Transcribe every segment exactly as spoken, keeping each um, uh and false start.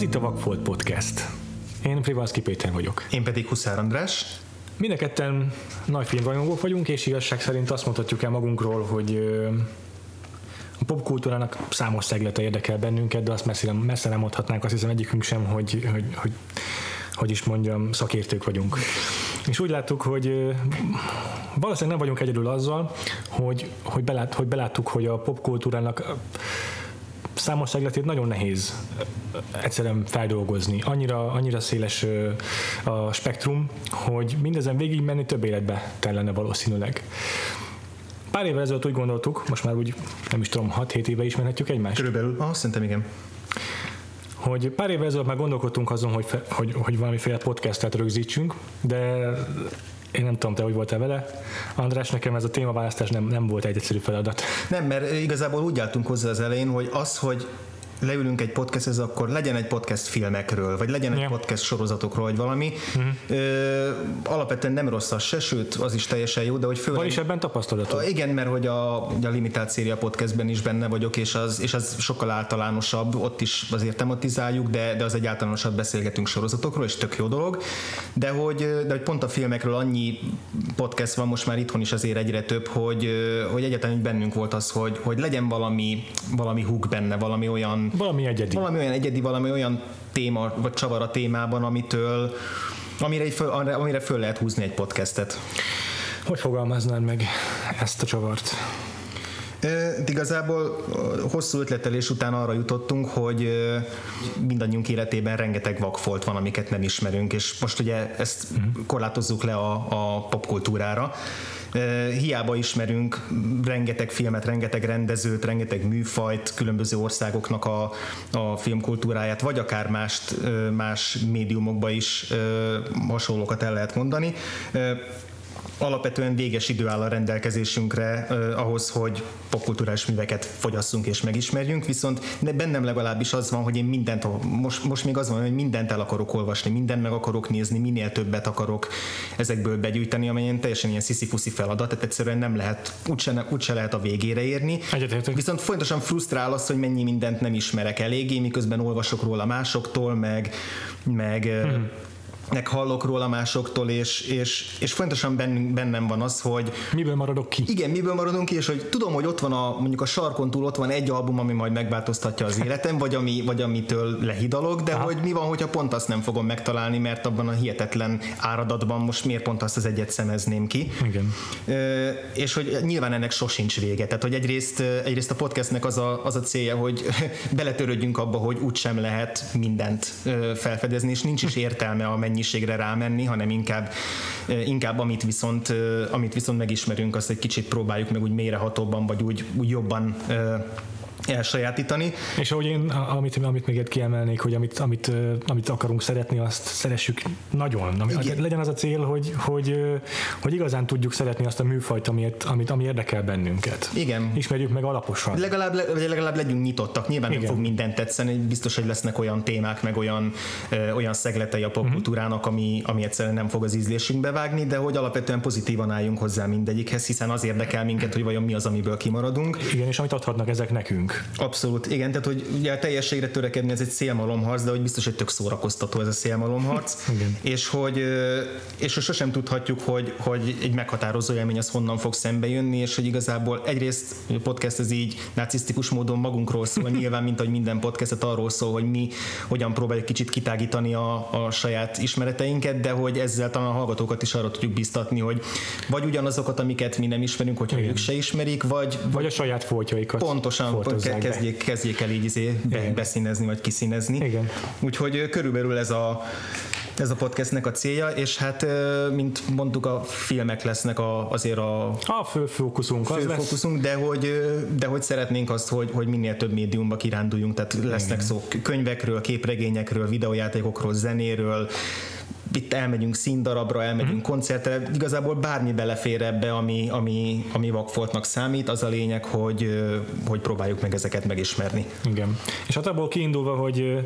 Ez itt a Vakfolt Podcast. Én Frivalszki Péter vagyok. Én pedig Huszár András. Mind a ketten nagy filmrajongók vagyunk, és igazság szerint azt mondhatjuk el magunkról, hogy a popkultúrának számos szeglete érdekel bennünket, de azt messze, messze nem mondhatnánk, azt hiszem egyikünk sem, hogy, hogy, hogy, hogy is mondjam, szakértők vagyunk. És úgy láttuk, hogy valószínűleg nem vagyunk egyedül azzal, hogy, hogy, belát, hogy beláttuk, hogy a popkultúrának számos szegletét nagyon nehéz egyszerűen feldolgozni. Annyira, annyira széles a spektrum, hogy mindezen végig menni több életbe tellene valószínűleg. Pár évvel ezelőtt úgy gondoltuk, most már úgy nem is tudom, hat-hét éve ismerhetjük egymást. Körülbelül, ah, szerintem igen. Hogy pár évvel ezelőtt már gondolkodtunk azon, hogy, hogy, hogy valamiféle podcastet rögzítsünk, de én nem tudom, te hogy voltál vele. András, nekem ez a témaválasztás nem, nem volt egy egyszerű feladat. Nem, mert igazából úgy álltunk hozzá az elején, hogy az, hogy leülünk egy podcasthez, akkor legyen egy podcast filmekről, vagy legyen egy yeah. podcast sorozatokról, vagy valami. Uh-huh. Ö, alapvetően nem rossz az se, sőt, az is teljesen jó, de hogy főleg... Van is ebben tapasztalatok. Igen, mert hogy a, a limitált széria podcastben is benne vagyok, és az, és az sokkal általánosabb, ott is azért tematizáljuk, de, de az egy általánosabb beszélgetünk sorozatokról, és tök jó dolog. De hogy, de hogy pont a filmekről annyi podcast van most már itthon is azért egyre több, hogy, hogy egyáltalán hogy bennünk volt az, hogy, hogy legyen valami, valami húg benne, valami olyan Valami egyedi. Valami olyan egyedi, valami olyan téma, vagy csavar a témában, amitől, amire föl, amire föl lehet húzni egy podcastet. Hogy fogalmaznád meg ezt a csavart? Ö, igazából hosszú ötletelés után arra jutottunk, hogy mindannyiunk életében rengeteg vakfolt van, amiket nem ismerünk, és most ugye ezt uh-huh. korlátozzuk le a, a popkultúrára. Hiába ismerünk rengeteg filmet, rengeteg rendezőt, rengeteg műfajt, különböző országoknak a, a filmkultúráját, vagy akár mást, más médiumokba is hasonlókat el lehet mondani. Alapvetően véges idő áll a rendelkezésünkre eh, ahhoz, hogy popkulturális műveket fogyasszunk és megismerjünk, viszont bennem legalábbis az van, hogy én mindent, most, most még az van, hogy mindent el akarok olvasni, mindent meg akarok nézni, minél többet akarok ezekből begyűjteni, amelyen teljesen ilyen sziszifuszi feladat, tehát egyszerűen nem lehet, úgyse, úgyse lehet a végére érni. Egyetértünk. Viszont folyamatosan frusztrál az, hogy mennyi mindent nem ismerek eléggé, miközben olvasok róla másoktól, meg... meg hmm. nek hallok róla másoktól, és, és, és fontosan bennem van az, hogy... Miből maradok ki? Igen, miből maradunk ki, és hogy tudom, hogy ott van a, mondjuk a sarkon túl ott van egy album, ami majd megváltoztatja az életem, vagy, ami, vagy amitől lehidalok, de Aha. hogy mi van, hogyha pont azt nem fogom megtalálni, mert abban a hihetetlen áradatban most miért pont azt az egyet szemezném ki. Igen. E, és hogy nyilván ennek sosincs vége. Tehát, hogy egyrészt, egyrészt a podcastnek az a, az a célja, hogy beletörődjünk abba, hogy úgysem lehet mindent felfedezni, és nincs is értelme a mennyi rámenni, hanem inkább, inkább amit, viszont, amit viszont megismerünk, azt egy kicsit próbáljuk meg úgy mélyrehatóbban, vagy úgy, úgy jobban elsajátítani. És ahogy én, amit, amit még kiemelnék, hogy amit, amit, amit akarunk szeretni, azt szeressük nagyon. Igen. Legyen az a cél, hogy, hogy, hogy igazán tudjuk szeretni azt a műfajt, amit, amit, ami érdekel bennünket. Igen. Ismerjük meg alaposan. Legalább, legalább legyünk nyitottak. Nyilván Igen. nem fog mindent tetszeni, biztos, hogy lesznek olyan témák, meg olyan, olyan szegletei a popkultúrának, uh-huh. ami, ami egyszerűen nem fog az ízlésünkbe vágni, de hogy alapvetően pozitívan álljunk hozzá mindegyikhez, hiszen az érdekel minket, hogy vajon mi az, amiből kimaradunk. Igen, és amit adhatnak ezek nekünk. Abszolút, igen, tehát hogy ugye a teljességre törekedni, ez egy szélmalomharc, de hogy biztos, hogy tök szórakoztató ez a szélmalomharc, és hogy és hogy sosem tudhatjuk, hogy, hogy egy meghatározó élmény az honnan fog szembe jönni, és hogy igazából egyrészt a podcast ez így narcisztikus módon magunkról szól, nyilván, mint ahogy minden podcastet arról szól, hogy mi hogyan próbáljuk kicsit kitágítani a, a saját ismereteinket, de hogy ezzel talán a hallgatókat is arra tudjuk biztatni, hogy vagy ugyanazokat, amiket mi nem ismerünk, hogyha igen. ők se ismerik, vagy, vagy a saját foltjaikat. Pontosan, Fort. Kezdjék, kezdjék el így izé beszínezni, vagy kiszínezni. Igen. Úgyhogy körülbelül ez a, ez a podcastnek a célja, és hát mint mondtuk, a filmek lesznek a, azért a, a fő fókuszunk, fő fókuszunk de, hogy, de hogy szeretnénk azt, hogy, hogy minél több médiumba kiránduljunk, tehát lesznek Igen. szó könyvekről, képregényekről, videójátékokról, zenéről, itt elmegyünk színdarabra, elmegyünk mm-hmm. koncertre, igazából bármi belefér ebbe, ami, ami, ami vakfoltnak számít, az a lényeg, hogy, hogy próbáljuk meg ezeket megismerni. Igen. És hát abból kiindulva, hogy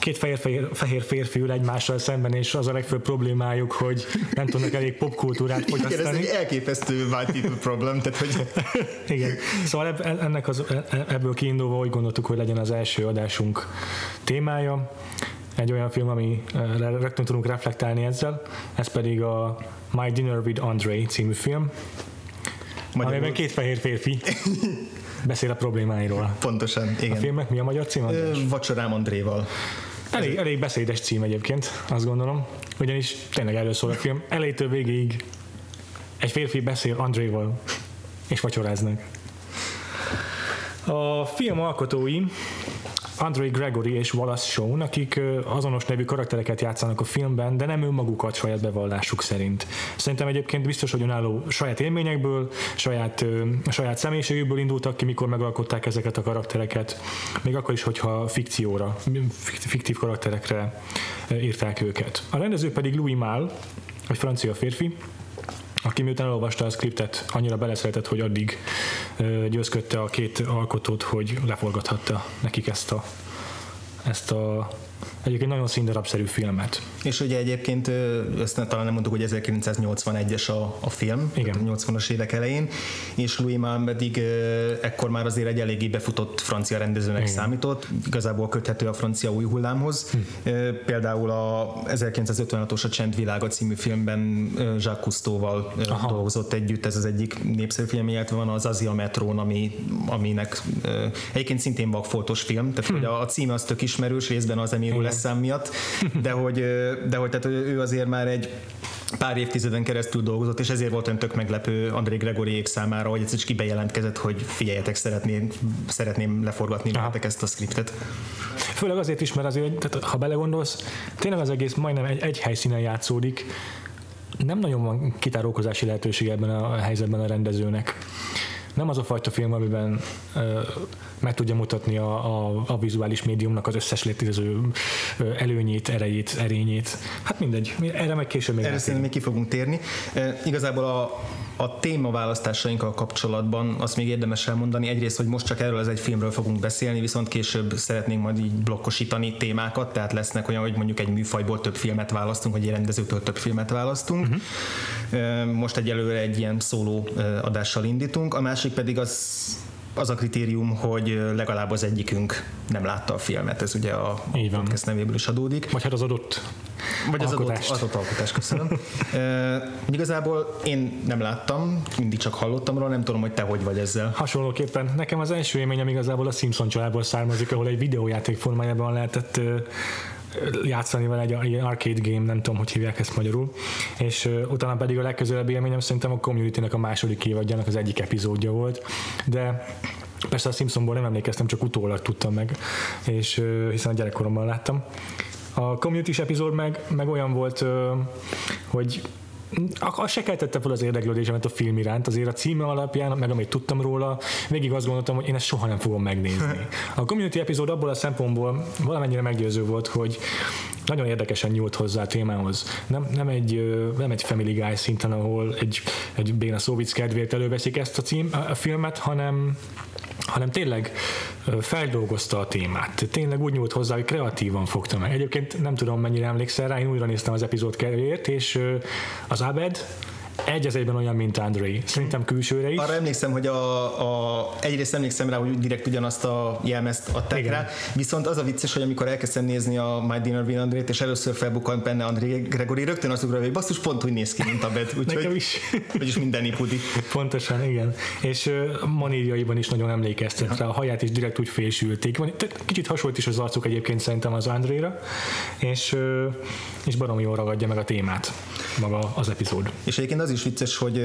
két fehér, fehér férfi ül egymással szemben, és az a legfőbb problémájuk, hogy nem tudnak elég popkultúrát fogyasztani. Igen, ez egy elképesztő white people problem, tehát hogy... Igen, szóval eb- ennek az, ebből kiindulva úgy gondoltuk, hogy legyen az első adásunk témája. Egy olyan film, ami rögtön tudunk reflektálni ezzel, ez pedig a My Dinner with André című film, Magyar amiben két fehér férfi beszél a problémáiról. Pontosan, igen. A filmnek mi a magyar cím? Vacsorám Andréval. Elég, elég beszédes cím egyébként, azt gondolom, ugyanis tényleg erről szól a film. Elejétől végéig egy férfi beszél Andréval, és vacsoráznak. A film alkotói André Gregory és Wallace Shawn, akik azonos nevű karaktereket játszanak a filmben, de nem önmagukat saját bevallásuk szerint. Szerintem egyébként biztos, hogy önálló saját élményekből, saját, saját személyiségükből indultak ki, mikor megalkották ezeket a karaktereket, még akkor is, hogyha fikcióra, fiktív karakterekre írták őket. A rendező pedig Louis Malle, egy francia férfi, aki miután elolvasta a scriptet, annyira beleszeretett, hogy addig győzködte a két alkotót, hogy leforgathatta nekik ezt a, ezt a egyébként nagyon színdarabszerű filmet. És ugye egyébként, ezt talán nem mondtuk, hogy ezerkilencszáznyolcvanegyes a, a film, a nyolcvanas évek elején, és Louis Malle pedig ekkor már azért egy eléggé befutott francia rendezőnek igen. számított, igazából köthető a francia új hullámhoz. Hm. Például a ezerkilencszázötvenhatos A csend világa című filmben Jacques Cousteauval Aha. dolgozott együtt, ez az egyik népszerű film, illetve van az Azia metrón, ami, aminek egyébként szintén vakfoltos film, tehát hm. hogy a, a címe az tök ismerős, részben az emi leszám miatt, de hogy, de hogy tehát ő azért már egy pár évtizeden keresztül dolgozott, és ezért volt olyan tök meglepő André Gregoryék számára, hogy ez is kibejelentkezett, hogy figyeljetek, szeretném, szeretném leforgatni nektek ezt a scriptet. Főleg azért is, mert azért, tehát, ha belegondolsz, tényleg az egész majdnem egy, egy helyszínen játszódik, nem nagyon van kitárulkozási lehetőség ebben a helyzetben a rendezőnek. Nem az a fajta film, amiben ö, meg tudja mutatni a, a, a vizuális médiumnak az összes létező előnyét, erejét, erényét. Hát mindegy, erre meg később még. Erre szerintem még ki fogunk térni. E, igazából a, a témaválasztásainkkal kapcsolatban azt még érdemes elmondani. Egyrészt, hogy most csak erről az egy filmről fogunk beszélni, viszont később szeretnénk majd így blokkosítani témákat, tehát lesznek olyan, hogy mondjuk egy műfajból több filmet választunk, vagy egy rendezőtől több filmet választunk. Uh-huh. E, most egyelőre egy ilyen szóló adással indítunk. A másik pedig az, az a kritérium, hogy legalább az egyikünk nem látta a filmet, ez ugye a podcast nevéből is adódik. Vagy hát az adott Vagy alkotást. az adott, adott alkotást, köszönöm. e, igazából én nem láttam, mindig csak hallottam róla, nem tudom, hogy te hogy vagy ezzel. Hasonlóképpen. Nekem az első élményem igazából a Simpson családból származik, ahol egy videójáték formájában lehetett játszani vele egy ilyen arcade game, nem tudom, hogy hívják ezt magyarul, és uh, utána pedig a legközelebbi élményem szerintem a Community-nek a második évadjának az egyik epizódja volt, de persze a Simpsonból nem emlékeztem, csak utólag tudtam meg, és uh, hiszen a gyerekkoromban láttam. A Community-s epizód meg, meg olyan volt, uh, hogy azt se keltette fel az érdeklődésemet a film iránt, azért a címe alapján, meg amit tudtam róla, végig azt gondoltam, hogy én ezt soha nem fogom megnézni. A Community epizód abból a szempontból valamennyire meggyőző volt, hogy nagyon érdekesen nyúlt hozzá a témához. Nem, nem, egy, nem egy Family Guy szinten, ahol egy, egy béna szóvic kedvéért előveszik ezt a, cím, a filmet, hanem, hanem tényleg feldolgozta a témát. Tényleg úgy nyúlt hozzá, hogy kreatívan fogta meg. Egyébként nem tudom, mennyire emlékszel rá, én újra néztem az epizód kedvéért, és az Abed egy az egyben olyan, mint André. Szerintem külsőre is. Arra emlékszem, hogy a, a, egyrészt emlékszem rá, hogy direkt ugyanazt a jelmezt adták rá, viszont az a vicces, hogy amikor elkezdtem nézni a My Dinner with Andrét, és először felbukkant benne André Gregory, rögtön azt ugrálja, hogy basszus, pont úgy néz ki, mint Abed. Nekem is. Vagyis mint Danny Pudi. Pontosan, igen. És manírjaiban is nagyon emlékeztet rá, a haját is direkt úgy fésülték. Kicsit hasonlít is az arcuk egyébként szerintem az Andréra, és, és baromi jól ragadja meg a témát maga az epizód. És egyébként az is vicces, hogy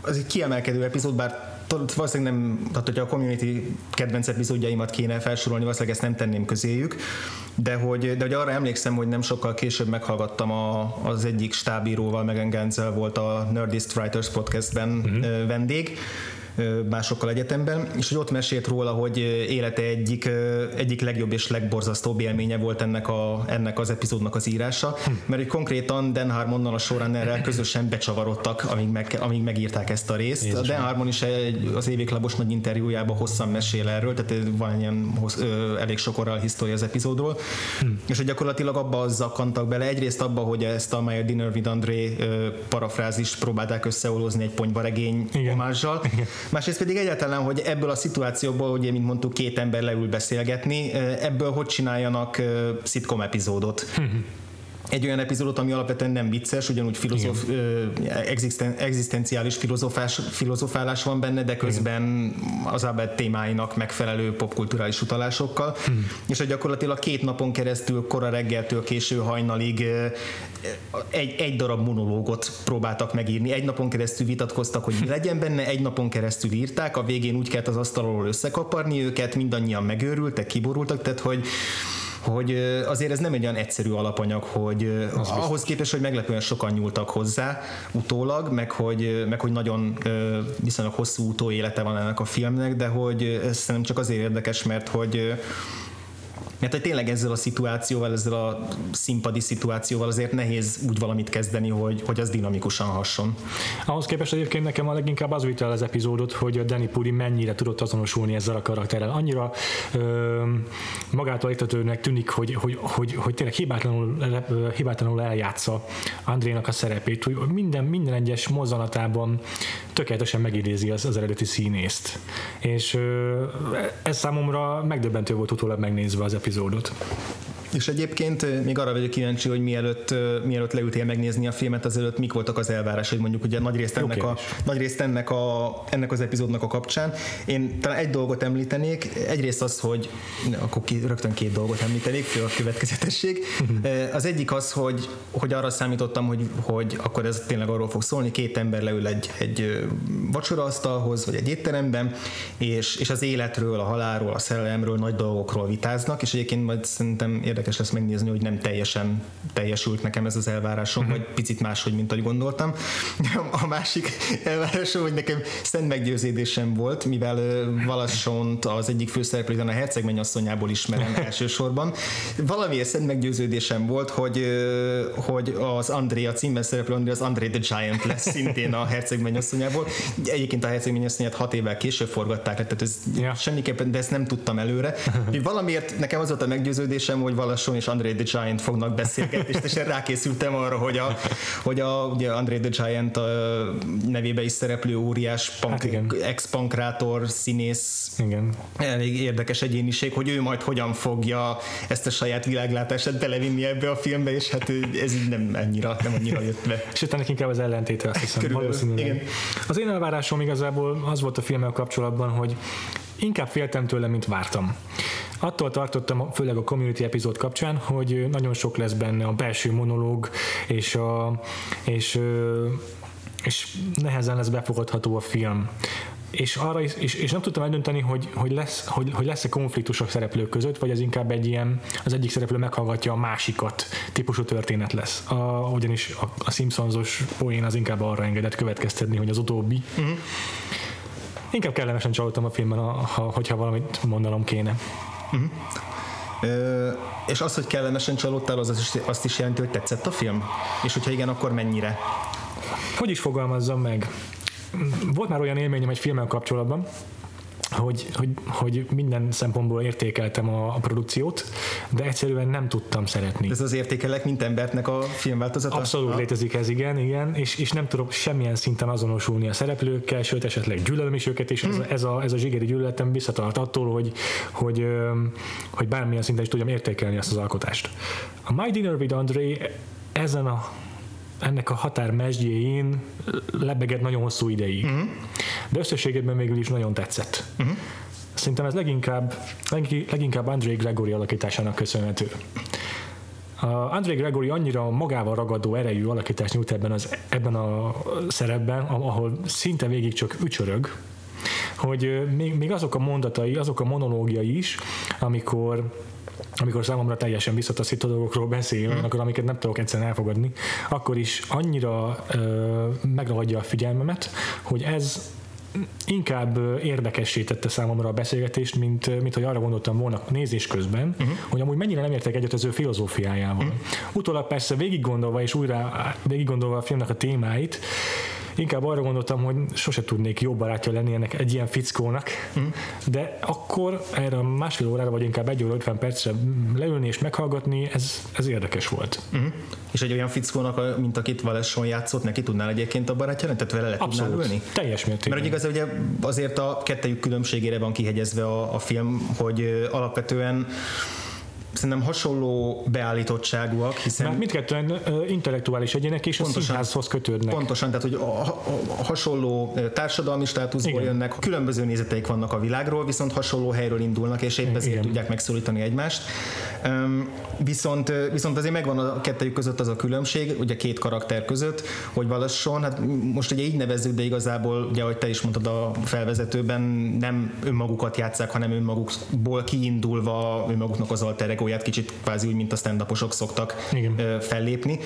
az egy kiemelkedő epizód, bár valószínűleg nem, tehát hogyha a Community kedvenc epizódjaimat kéne felsorolni, valószínűleg ezt nem tenném közéjük, de hogy, de hogy arra emlékszem, hogy nem sokkal később meghallgattam a, az egyik stábíróval, Megan Genzel volt a Nerdist Writers Podcastben uh-huh. vendég, másokkal egyetemben, és hogy ott mesélt róla, hogy élete egyik, egyik legjobb és legborzasztóbb élménye volt ennek, a, ennek az epizódnak az írása, mert hogy konkrétan Dan Harmonnal a showrunnerrel közösen becsavarodtak, amíg, meg, amíg megírták ezt a részt. Jézus, Dan Harmon is egy, az Évéklabos nagy interjújában hosszan mesél erről, tehát van ilyen hossz, elég sok oral hisztória az epizódról, hmm. és hogy gyakorlatilag abba zakkantak bele, egyrészt abba, hogy ezt a My Dinner with André parafrázist próbálták összeolózni egy ponyvaregény omázsal, másrészt pedig egyáltalán, hogy ebből a szituációból, ugye, mint mondtuk, két ember leül beszélgetni, ebből hogy csináljanak sitcom epizódot. Hmm. Egy olyan epizódot, ami alapvetően nem vicces, ugyanúgy filozof, ö, existen, egzisztenciális filozofás, filozofálás van benne, de közben igen. az Abed témáinak megfelelő popkulturális utalásokkal, igen. és hogy gyakorlatilag két napon keresztül, kora reggeltől késő hajnalig ö, egy, egy darab monológot próbáltak megírni. Egy napon keresztül vitatkoztak, hogy mi legyen benne, egy napon keresztül írták, a végén úgy kellett az asztalról összekaparni őket, mindannyian megőrültek, kiborultak, tehát hogy hogy azért ez nem egy olyan egyszerű alapanyag, hogy az ahhoz képest, hogy meglepően sokan nyúltak hozzá utólag, meg hogy, meg hogy nagyon viszonylag hosszú utóélete van ennek a filmnek, de hogy ez szerintem csak azért érdekes, mert hogy mert hogy tényleg ezzel a szituációval, ezzel a színpadi szituációval azért nehéz úgy valamit kezdeni, hogy, hogy az dinamikusan hasson. Ahhoz képest egyébként nekem a leginkább az vitt el az epizódot, hogy a Danny Pudi mennyire tudott azonosulni ezzel a karakterrel. Annyira ö, magától értetődőnek tűnik, hogy, hogy, hogy, hogy tényleg hibátlanul, hibátlanul eljátsza Andrénak a szerepét, hogy minden, minden egyes mozzanatában tökéletesen megidézi az, az eredeti színészt. És ö, ez számomra megdöbbentő volt utólag megnézve az epizódot. Epizódot. És egyébként még arra vagyok kíváncsi, hogy mielőtt, mielőtt leültél megnézni a filmet, azelőtt mik voltak az elvárásai, mondjuk ugye nagyrészt ennek, a, nagyrészt ennek, a, ennek az epizódnak a kapcsán. Én talán egy dolgot említenék, egyrészt az, hogy akkor rögtön két dolgot említenék, fő a következetesség. Az egyik az, hogy, hogy arra számítottam, hogy, hogy akkor ez tényleg arról fog szólni, két ember leül egy, egy vacsoraasztalhoz, vagy egy étteremben, és, és az életről, a halálról, a szerelemről, nagy dolgokról vitáznak, és egyébként majd szerintem érdekes lesz megnézni, hogy nem teljesen teljesült nekem ez az elvárásom, vagy picit máshogy, mint ahogy gondoltam. A másik elvárásom, hogy nekem szent meggyőződésem volt, mivel Wallace Shawnt az egyik főszereplőjén a Herceg mennyasszonyából ismerem elsősorban. Valamiért szent meggyőződésem volt, hogy, hogy az André, a címben szereplő André, az André the Giant lesz szintén a Herceg mennyasszonyából. Egyébként a Herceg mennyasszonyát hat évvel később forgatták le, tehát ez yeah. semmiképpen, de ezt nem tudtam előre. Valamiért nekem az volt a meggyőződésem, hogy Wallace Shawn és André the Giant fognak beszélgetni, és rákészültem arra, hogy a, hogy a ugye André the Giant a nevébe is szereplő óriás punk, hát ex-pankrátor, színész, igen. elég érdekes egyéniség, hogy ő majd hogyan fogja ezt a saját világlátását belevinni ebbe a filmbe, és hát ez nem annyira, nem annyira jött be. És utána inkább az ellentéte, azt hiszem. Körülbelül, igen. Az én elvárásom igazából az volt a filmmel kapcsolatban, hogy inkább féltem tőle, mint vártam. Attól tartottam, főleg a Community epizód kapcsán, hogy nagyon sok lesz benne a belső monológ, és, a, és, és nehezen lesz befogadható a film. És, arra is, és, és nem tudtam eldönteni, hogy, hogy, lesz, hogy, hogy lesz-e konfliktus a szereplők között, vagy az inkább egy ilyen, az egyik szereplő meghallgatja a másikat típusú történet lesz. A, ugyanis a, a Simpsons-os poén az inkább arra engedett következtetni, hogy az utóbbi. Mm-hmm. Inkább kellemesen csalódtam a filmben, ha, hogyha valamit mondanom kéne. Uh-huh. Ö, és az, hogy kellemesen csalódtál, az, az is, azt is jelenti, hogy tetszett a film? És hogyha igen, akkor mennyire? Hogy is fogalmazzam meg? Volt már olyan élményem egy filmmel kapcsolatban, Hogy, hogy, hogy minden szempontból értékeltem a, a produkciót, de egyszerűen nem tudtam szeretni. Ez az értékelek mint embertnek a filmváltozata? Abszolút létezik ez, igen, igen, és, és nem tudok semmilyen szinten azonosulni a szereplőkkel, sőt esetleg gyűlölöm is őket, és mm. ez, ez, a, ez a zsigeri gyűlöletem visszatart attól, hogy, hogy, hogy bármilyen szinten is tudjam értékelni azt az alkotást. A My Dinner with André ezen a ennek a határ mesdjéjén lebegett nagyon hosszú ideig. Uh-huh. De összességében végül is nagyon tetszett. Uh-huh. Szerintem ez leginkább, leginkább André Gregory alakításának köszönhető. Uh, André Gregory annyira magával ragadó erejű alakítást nyújt ebben, az, ebben a szerepben, ahol szinte végig csak ücsörög, hogy még, még azok a mondatai, azok a monológiai is, amikor amikor számomra teljesen visszataszító dolgokról beszél, mm. akkor amiket nem tudok egyszerűen elfogadni, akkor is annyira ö, megragadja a figyelmemet, hogy ez inkább érdekessé tette számomra a beszélgetést, mint, mint hogy arra gondoltam volna nézés közben, uh-huh. hogy amúgy mennyire nem értek egyet az ő filozófiájával. Uh-huh. Utólag persze végig gondolva és újra végig gondolva a filmnek a témáit, inkább arra gondoltam, hogy sose tudnék jó barátja lenni ennek egy ilyen fickónak, mm. de akkor erre másfél órára, vagy inkább egy óra ötven percre leülni és meghallgatni, ez, ez érdekes volt. Mm. És egy olyan fickónak, mint akit Wallace Shawn játszott, neki tudnál egyébként a barátja lenni? Tehát vele le tudnál ülni? Teljes mértékben. Mert igaz, ugye azért a kettejük különbségére van kihegyezve a, a film, hogy alapvetően szerintem hasonló beállítottságúak, hiszen... Mert mindkettően uh, intellektuális egyének és pontosan, a színházhoz kötődnek. Pontosan, tehát hogy a, a, a hasonló társadalmi státuszból igen. jönnek, különböző nézeteik vannak a világról, viszont hasonló helyről indulnak, és épp ezért igen. tudják megszólítani egymást. Üm, viszont, viszont azért megvan a kettejük között az a különbség, ugye két karakter között, hogy valasson, hát most ugye így nevezzük, de igazából, ugye ahogy te is mondtad a felvezetőben, nem önmagukat játsszák, hanem önmagukból kiindulva önmaguknak az alter egóját, kicsit kvázi úgy, mint a stand-uposok szoktak igen. fellépni.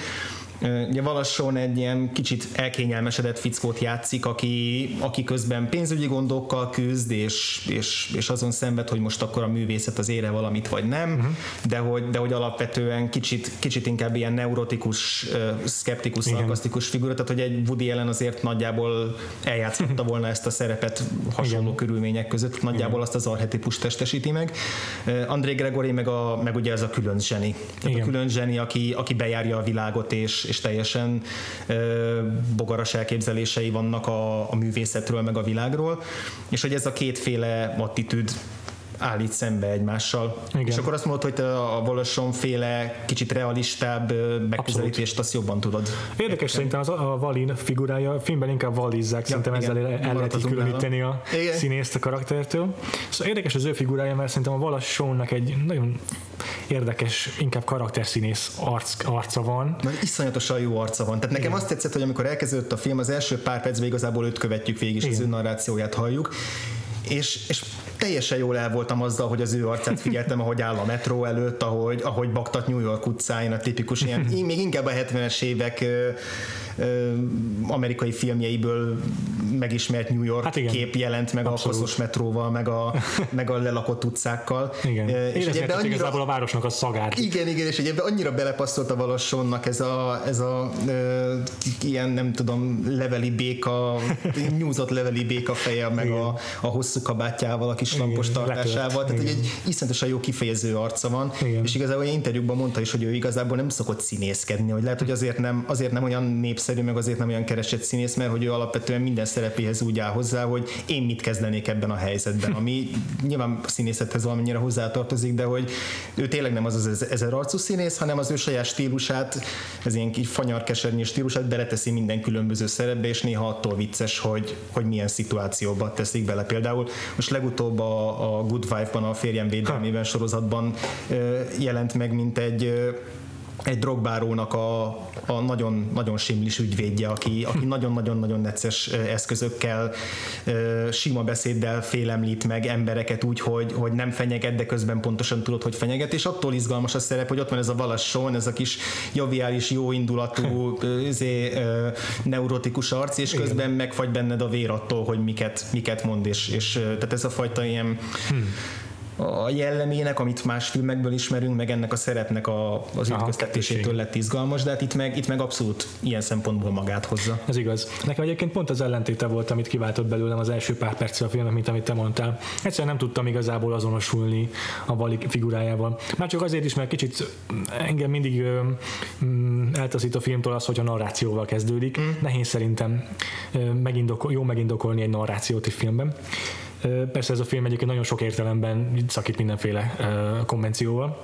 Ugye Wallace Shawn egy ilyen kicsit elkényelmesedett fickót játszik, aki, aki közben pénzügyi gondokkal küzd, és, és, és azon szenved, hogy most akkor a művészet az ére valamit, vagy nem, uh-huh. de, hogy, de hogy alapvetően kicsit, kicsit inkább ilyen neurotikus, szkeptikus, szarkasztikus figura, tehát hogy egy Woody Allen azért nagyjából eljátszotta volna ezt a szerepet hasonló igen. körülmények között, nagyjából igen. azt az archetipust testesíti meg. André Gregory meg, a, meg ugye ez a külön zseni. Tehát a külön zseni, aki, aki bejárja a világot, és és teljesen ö, bogaras elképzelései vannak a, a művészetről, meg a világról, és hogy ez a kétféle attitűd állít szembe egymással. Igen. És akkor azt mondod, hogy a Wallace Shawn-féle kicsit realistább megközelítést abszolút. Azt jobban tudod. Érdekes én. Szerintem az a Valin figurája, a filmben inkább valizzák, ja, szerintem igen, ezzel el lehet különíteni a igen. színészt a karaktertől. Szóval érdekes az ő figurája, mert szerintem a Wallace Shawn-nak egy nagyon érdekes, inkább karakterszínész arc, arca van. Nagyon iszonyatosan jó arca van. Tehát nekem igen. azt tetszett, hogy amikor elkezdődött a film, az első pár percben igazából őt követjük végig, és igen. az ő narrációját halljuk. És, és teljesen jól el voltam azzal, hogy az ő arcát figyeltem, ahogy áll a metró előtt, ahogy, ahogy baktat New York utcáin, a tipikus ilyen, még inkább a hetvenes évek ö, ö, amerikai filmjeiből megismert New York hát kép jelent meg abszolút. A koszos metróval, meg a, meg a lelakott utcákkal. Igen. És érezhetett annyira, igazából a városnak a szagát. Igen, igen, és ebben annyira belepasszolt a Wallace Shawnnak ez a, ez a ö, ilyen, nem tudom, leveli béka, nyúzott leveli béka feje, meg a, a hosszú kabátjával, a kis lampos tartásával, tehát igen. egy iszonyatosan jó kifejező arca van, igen. és igazából egy interjúban mondta is, hogy ő igazából nem szokott színészkedni, hogy lehet, hogy azért nem, azért nem olyan népszerű, meg azért nem olyan keresett színész, mert hogy ő alapvetően minden szerepéhez úgy áll hozzá, hogy én mit kezdenék ebben a helyzetben, ami nyilván színészethez valamennyire hozzátartozik, de hogy ő tényleg nem az az ezer arcú színész, hanem az ő saját stílusát, ez ilyen fanyarkesernyő stílusát beleteszi minden különböző szerepbe, és néha attól vicces, hogy, hogy milyen szituációba teszik bele. Például most legutóbb a, a Good Wife-ban, a Férjem védelmében sorozatban jelent meg, mint egy egy drogbárónak a, a nagyon, nagyon simlis ügyvédje, aki, aki nagyon-nagyon-nagyon necces eszközökkel, sima beszéddel félemlít meg embereket úgy, hogy, hogy nem fenyeget, de közben pontosan tudod, hogy fenyeget, és attól izgalmas a szerep, hogy ott van ez a Wallace Shawn, ez a kis joviális, jóindulatú, neurotikus arc, és közben igen. megfagy benned a vér attól, hogy miket, miket mond, és, és tehát ez a fajta ilyen hmm. a jellemének, amit más filmekből ismerünk, meg ennek a szerepnek a, az ütköztetésétől lett izgalmas, de hát itt meg, itt meg abszolút ilyen szempontból magát hozza. Ez igaz. Nekem egyébként pont az ellentéte volt, amit kiváltott belőlem az első pár percre a filmnek, mint amit te mondtál. Egyszerűen nem tudtam igazából azonosulni a Wally figurájával. Már csak azért is, mert kicsit engem mindig mm, eltaszít a filmtől az, hogy a narrációval kezdődik. Mm. Nehéz szerintem megindokol, jó megindokolni egy narrációt egy filmben. Persze ez a film egyébként nagyon sok értelemben szakít mindenféle uh, konvencióval.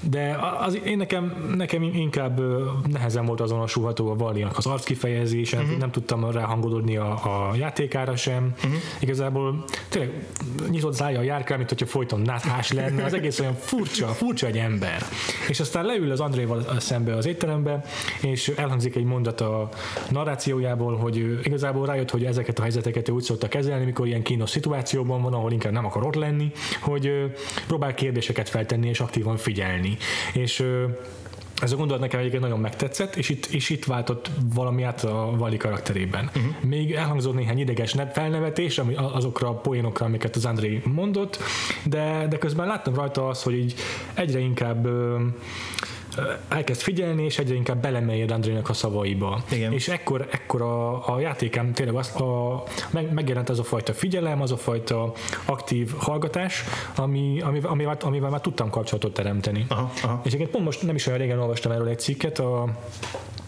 De az, én nekem, nekem inkább nehezen volt azonosulható a Wallynak az arckifejezésen, uh-huh. nem tudtam ráhangolódni a, a játékára sem. Uh-huh. Igazából tényleg nyitott zája a járkál, mint hogyha folyton náthás lenne, az egész olyan furcsa, furcsa egy ember. És aztán leül az Andréval szembe az étterembe, és elhangzik egy mondat a narrációjából, hogy igazából rájött, hogy ezeket a helyzeteket úgy szokta kezelni, mikor ilyen kínos szituációban van, ahol inkább nem akar ott lenni, hogy próbál kérdéseket feltenni és aktívan figyelni. És Ez a gondolat nekem egyébként nagyon megtetszett, és itt, és itt váltott valami át a Vali karakterében. Uh-huh. Még elhangzott néhány ideges felnevetés azokra a poénokra, amiket az André mondott, de, de közben láttam rajta azt, hogy így egyre inkább ö, elkezd figyelni, és egyre inkább belemeljed Andrének a szavaiba. Igen. És ekkor, ekkor a, a játékán tényleg az, a, meg, megjelent az a fajta figyelem, az a fajta aktív hallgatás, ami, amivel, amivel, amivel már tudtam kapcsolatot teremteni. Aha, aha. És egyébként pont most nem is olyan régen olvastam erről egy cikket, a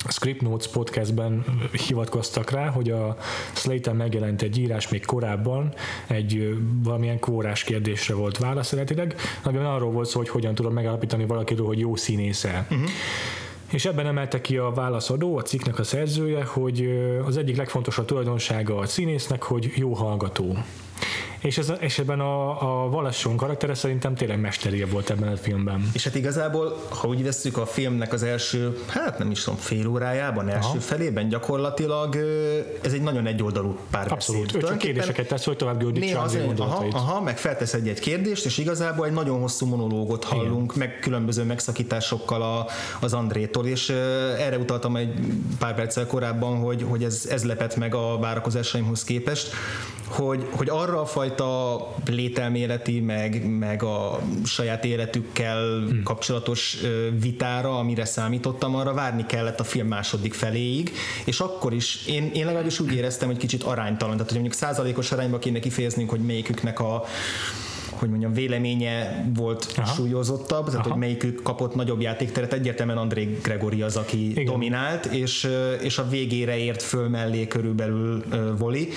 Script Notes podcastben hivatkoztak rá, hogy a Slate-en megjelent egy írás még korábban, egy valamilyen kvórás kérdésre volt válasz eredetileg, amiben arról volt szó, hogy hogyan tudod megállapítani valakiről, hogy jó színésze. Uh-huh. És ebben emelte ki a válaszadó, a cikknek a szerzője, hogy az egyik legfontosabb tulajdonsága a színésznek, hogy jó hallgató. És ez esetben a, a Wallace Shawn karaktere szerintem tényleg mesteriebb volt ebben a filmben. És hát igazából, ha úgy vesszük, a filmnek az első, hát nem is tudom, fél órájában, első Aha. felében gyakorlatilag ez egy nagyon egyoldalú párbeszéd. Abszolút, ő csak kérdéseket tesz, hogy tovább gördítsa az ő gondolatait. Aha, aha, meg feltesz egy-egy kérdést, és igazából egy nagyon hosszú monológot hallunk, Igen. meg különböző megszakításokkal a, az Andrétól, és erre utaltam egy pár perccel korábban, hogy, hogy ez, ez lepett meg a várakozásaimhoz képest, hogy, hogy arra a fajta lételméleti, meg, meg a saját életükkel hmm. kapcsolatos vitára, amire számítottam, arra várni kellett a film második feléig, és akkor is én, én legalábbis úgy éreztem, hogy kicsit aránytalan, tehát hogy mondjuk százalékos arányba kéne kifejeznünk, hogy melyiküknek a hogy mondjam, véleménye volt Aha. súlyozottabb, tehát Aha. hogy melyikük kapott nagyobb játékteret, egyértelműen André Gregory az, aki Igen. dominált, és, és a végére ért föl mellé körülbelül Voli.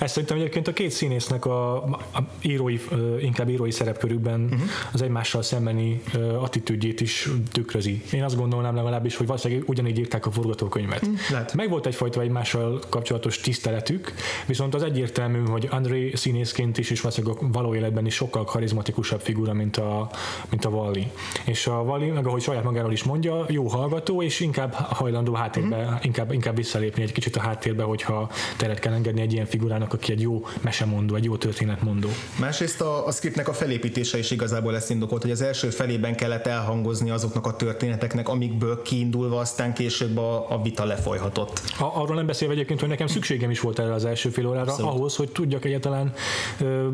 Ezt szerintem egyébként a két színésznek a, a írói, inkább írói szerepkörükben uh-huh. az egymással szembeni attitűdjét is tükrözi. Én azt gondolnám legalábbis, hogy valószínűleg ugyanígy írták a forgatókönyvet. Uh-huh. Meg volt egyfajta egymással kapcsolatos tiszteletük, viszont az egyértelmű, hogy André színészként is, és valószínűleg a való életben is sokkal karizmatikusabb figura, mint a, mint a Wally. És a Wally, meg ahogy saját magáról is mondja, jó hallgató, és inkább hajlandó háttérbe, mm. inkább, inkább visszalépni egy kicsit a háttérbe, hogyha teret kell engedni egy ilyen figurának, aki egy jó mesemondó, egy jó történetmondó. Másrészt a, a scriptnek a felépítése is igazából lesz indokolt, hogy az első felében kellett elhangozni azoknak a történeteknek, amikből kiindulva aztán később a, a vita lefolyhatott. A, arról nem beszélve egyébként, hogy nekem szükségem is volt erre az első fél órára, Abszolút. ahhoz, hogy tudjak egyáltalán ö,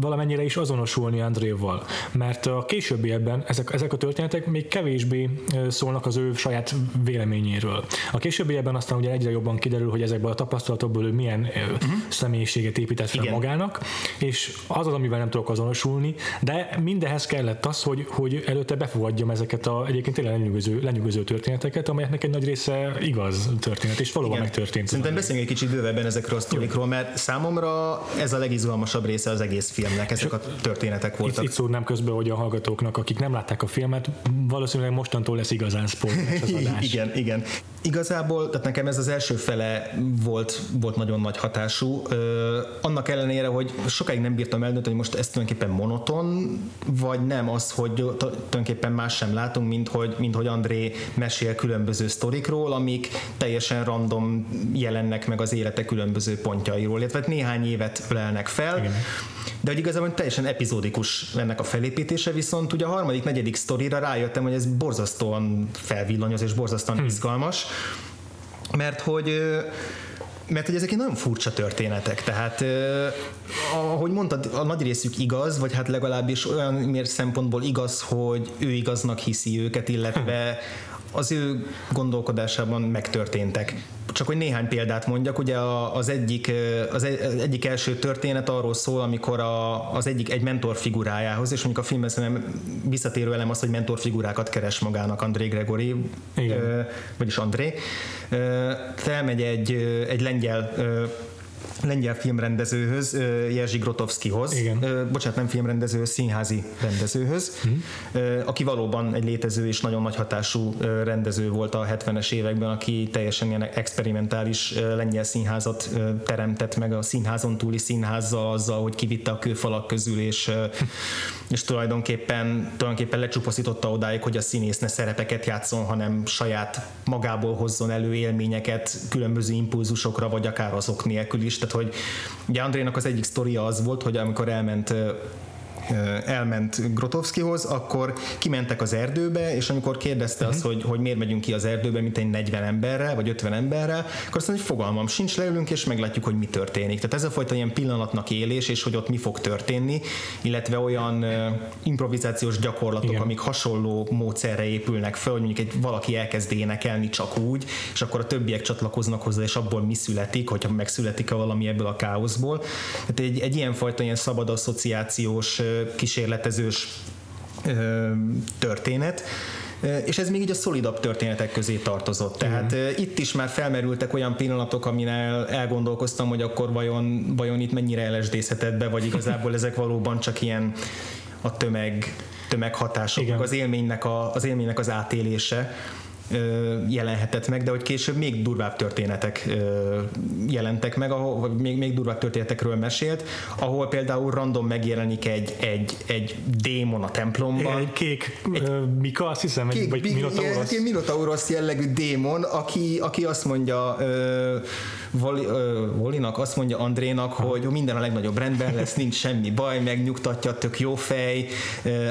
valamennyire is azonosulni Andréval, mert a későbbiekben ezek, ezek a történetek még kevésbé szólnak az ő saját véleményéről. A későbbiekben aztán ugye egyre jobban kiderül, hogy ezekből a tapasztalatokból ő milyen uh-huh. személyiséget épített fel Igen. magának, és az az, amivel nem tudok azonosulni, de mindehhez kellett az, hogy, hogy előtte befogadjam ezeket a egyébként tényleg lenyűgöző, lenyűgöző történeteket, amelyeknek egy nagy része igaz történet, és valóban Igen. megtörtént. Szerintem beszéljünk egy kicsit bővebben ezekről a sztorikról, mert számomra ez a legizgalmasabb része az egész filmnek, ezek a történetek voltak. Itt, itt szúrnám közben, hogy a hallgatóknak, akik nem látták a filmet, valószínűleg mostantól lesz igazán spoileres az adás. Igen, igen. Igazából, tehát nekem ez az első fele volt, volt nagyon nagy hatású. Ö, annak ellenére, hogy sokáig nem bírtam eldönteni, hogy most ez tulajdonképpen monoton, vagy nem az, hogy tulajdonképpen más sem látunk, mint hogy, mint hogy André mesél különböző sztorikról, amik teljesen random jelennek meg az élete különböző pontjairól, illetve néhány évet ölelnek fel. Igen. De hogy igazából teljesen epizódikus ennek a felépítése, viszont ugye a harmadik, negyedik sztorira rájöttem, hogy ez borzasztóan felvillanyoz és borzasztóan hmm. izgalmas, mert hogy mert hogy ezek nagyon furcsa történetek, tehát ahogy mondtad, a nagy részük igaz, vagy hát legalábbis olyan mér szempontból igaz, hogy ő igaznak hiszi őket, illetve az ő gondolkodásában megtörténtek. Csak hogy néhány példát mondjak, ugye az egyik, az egyik első történet arról szól, amikor a, az egyik egy mentor figurájához, és mondjuk a filmben szerintem visszatérő elem az, hogy mentor figurákat keres magának André Gregory, Igen. vagyis André, felmegy egy, egy lengyel lengyel filmrendezőhöz, Jerzy Grotowskihoz, Igen. bocsánat, nem filmrendezőhöz, színházi rendezőhöz, mm. aki valóban egy létező és nagyon nagy hatású rendező volt a hetvenes években, aki teljesen ilyen experimentális lengyel színházat teremtett meg, a színházon túli színházzal, azzal, hogy kivitte a kőfalak közül, és, és tulajdonképpen, tulajdonképpen lecsupaszította odáig, hogy a színész ne szerepeket játszon, hanem saját magából hozzon elő élményeket, különböző impulzusokra, vagy akár azok nélkül is. Tehát, hogy ugye Andrénak az egyik sztoria az volt, hogy amikor elment elment Grotowskihoz, akkor kimentek az erdőbe, és amikor kérdezte uh-huh. azt, hogy, hogy miért megyünk ki az erdőbe, mint egy negyven emberrel, vagy ötven emberrel, akkor azt mondja, hogy fogalmam sincs, leülünk, és meglátjuk, hogy mi történik. Tehát ez a fajta ilyen pillanatnak élés, és hogy ott mi fog történni, illetve olyan uh, improvizációs gyakorlatok, igen. amik hasonló módszerre épülnek fel, hogy mondjuk egy, valaki elkezd énekelni csak úgy, és akkor a többiek csatlakoznak hozzá, és abból mi születik, hogyha megszületik-e valami ebből a káoszból. Tehát egy, egy ilyenfajta ilyen szabad asszociációs, kísérletezős történet, és ez még így a szolidabb történetek közé tartozott. Tehát mm. itt is már felmerültek olyan pillanatok, amin elgondolkoztam, hogy akkor vajon, vajon itt mennyire el es dé-zhetett be, vagy igazából ezek valóban csak ilyen a tömeg, tömeghatások, az élménynek, a, az élménynek az átélése jelenhetett meg, de hogy később még durvább történetek jelentek meg, ahol, még, még durvább történetekről mesélt, ahol például random megjelenik egy, egy, egy démon a templomban. Egy kék egy, Mika, azt hiszem, kék, vagy Minotaurosz. Egy Minotaurosz jellegű démon, aki, aki azt mondja Volinak, azt mondja Andrénak, ha. hogy minden a legnagyobb rendben lesz, nincs semmi baj, megnyugtatja, tök jó fej,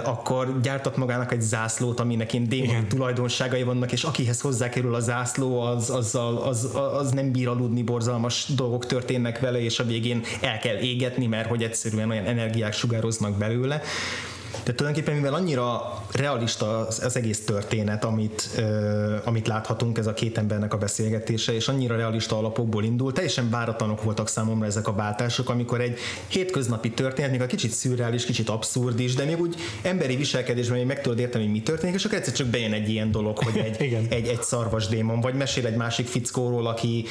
akkor gyártat magának egy zászlót, aminek én démon igen. tulajdonságai vannak, és akihez hozzákerül a zászló, az, az, az, az nem bír aludni, borzalmas dolgok történnek vele, és a végén el kell égetni, mert hogy egyszerűen olyan energiák sugároznak belőle. Tehát tulajdonképpen, mivel annyira realista az, az egész történet, amit, ö, amit láthatunk, ez a két embernek a beszélgetése, és annyira realista alapokból indul, teljesen váratlanok voltak számomra ezek a váltások, amikor egy hétköznapi történet, még a kicsit szürreális, kicsit abszurd is, de még úgy emberi viselkedésben még meg tudod érteni, hogy mi történik, és akkor egyszer csak bejön egy ilyen dolog, hogy egy, egy, egy szarvasdémon, vagy mesél egy másik fickóról, aki,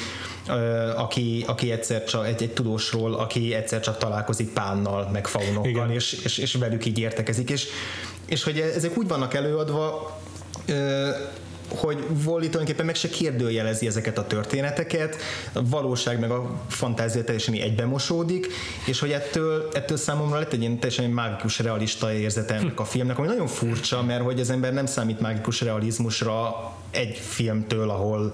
ö, aki, aki egyszer csak, egy, egy tudósról, aki egyszer csak találkozik Pánnal, meg Faunokkal, és, és, és velük így értek. És, és hogy ezek úgy vannak előadva, hogy Wall-E tulajdonképpen meg se kérdőjelezi ezeket a történeteket, a valóság meg a fantázia teljesen egybemosódik, és hogy ettől, ettől számomra lett egy ilyen teljesen mágikus realista érzete ennek a filmnek, ami nagyon furcsa, mert hogy az ember nem számít mágikus realizmusra egy filmtől, ahol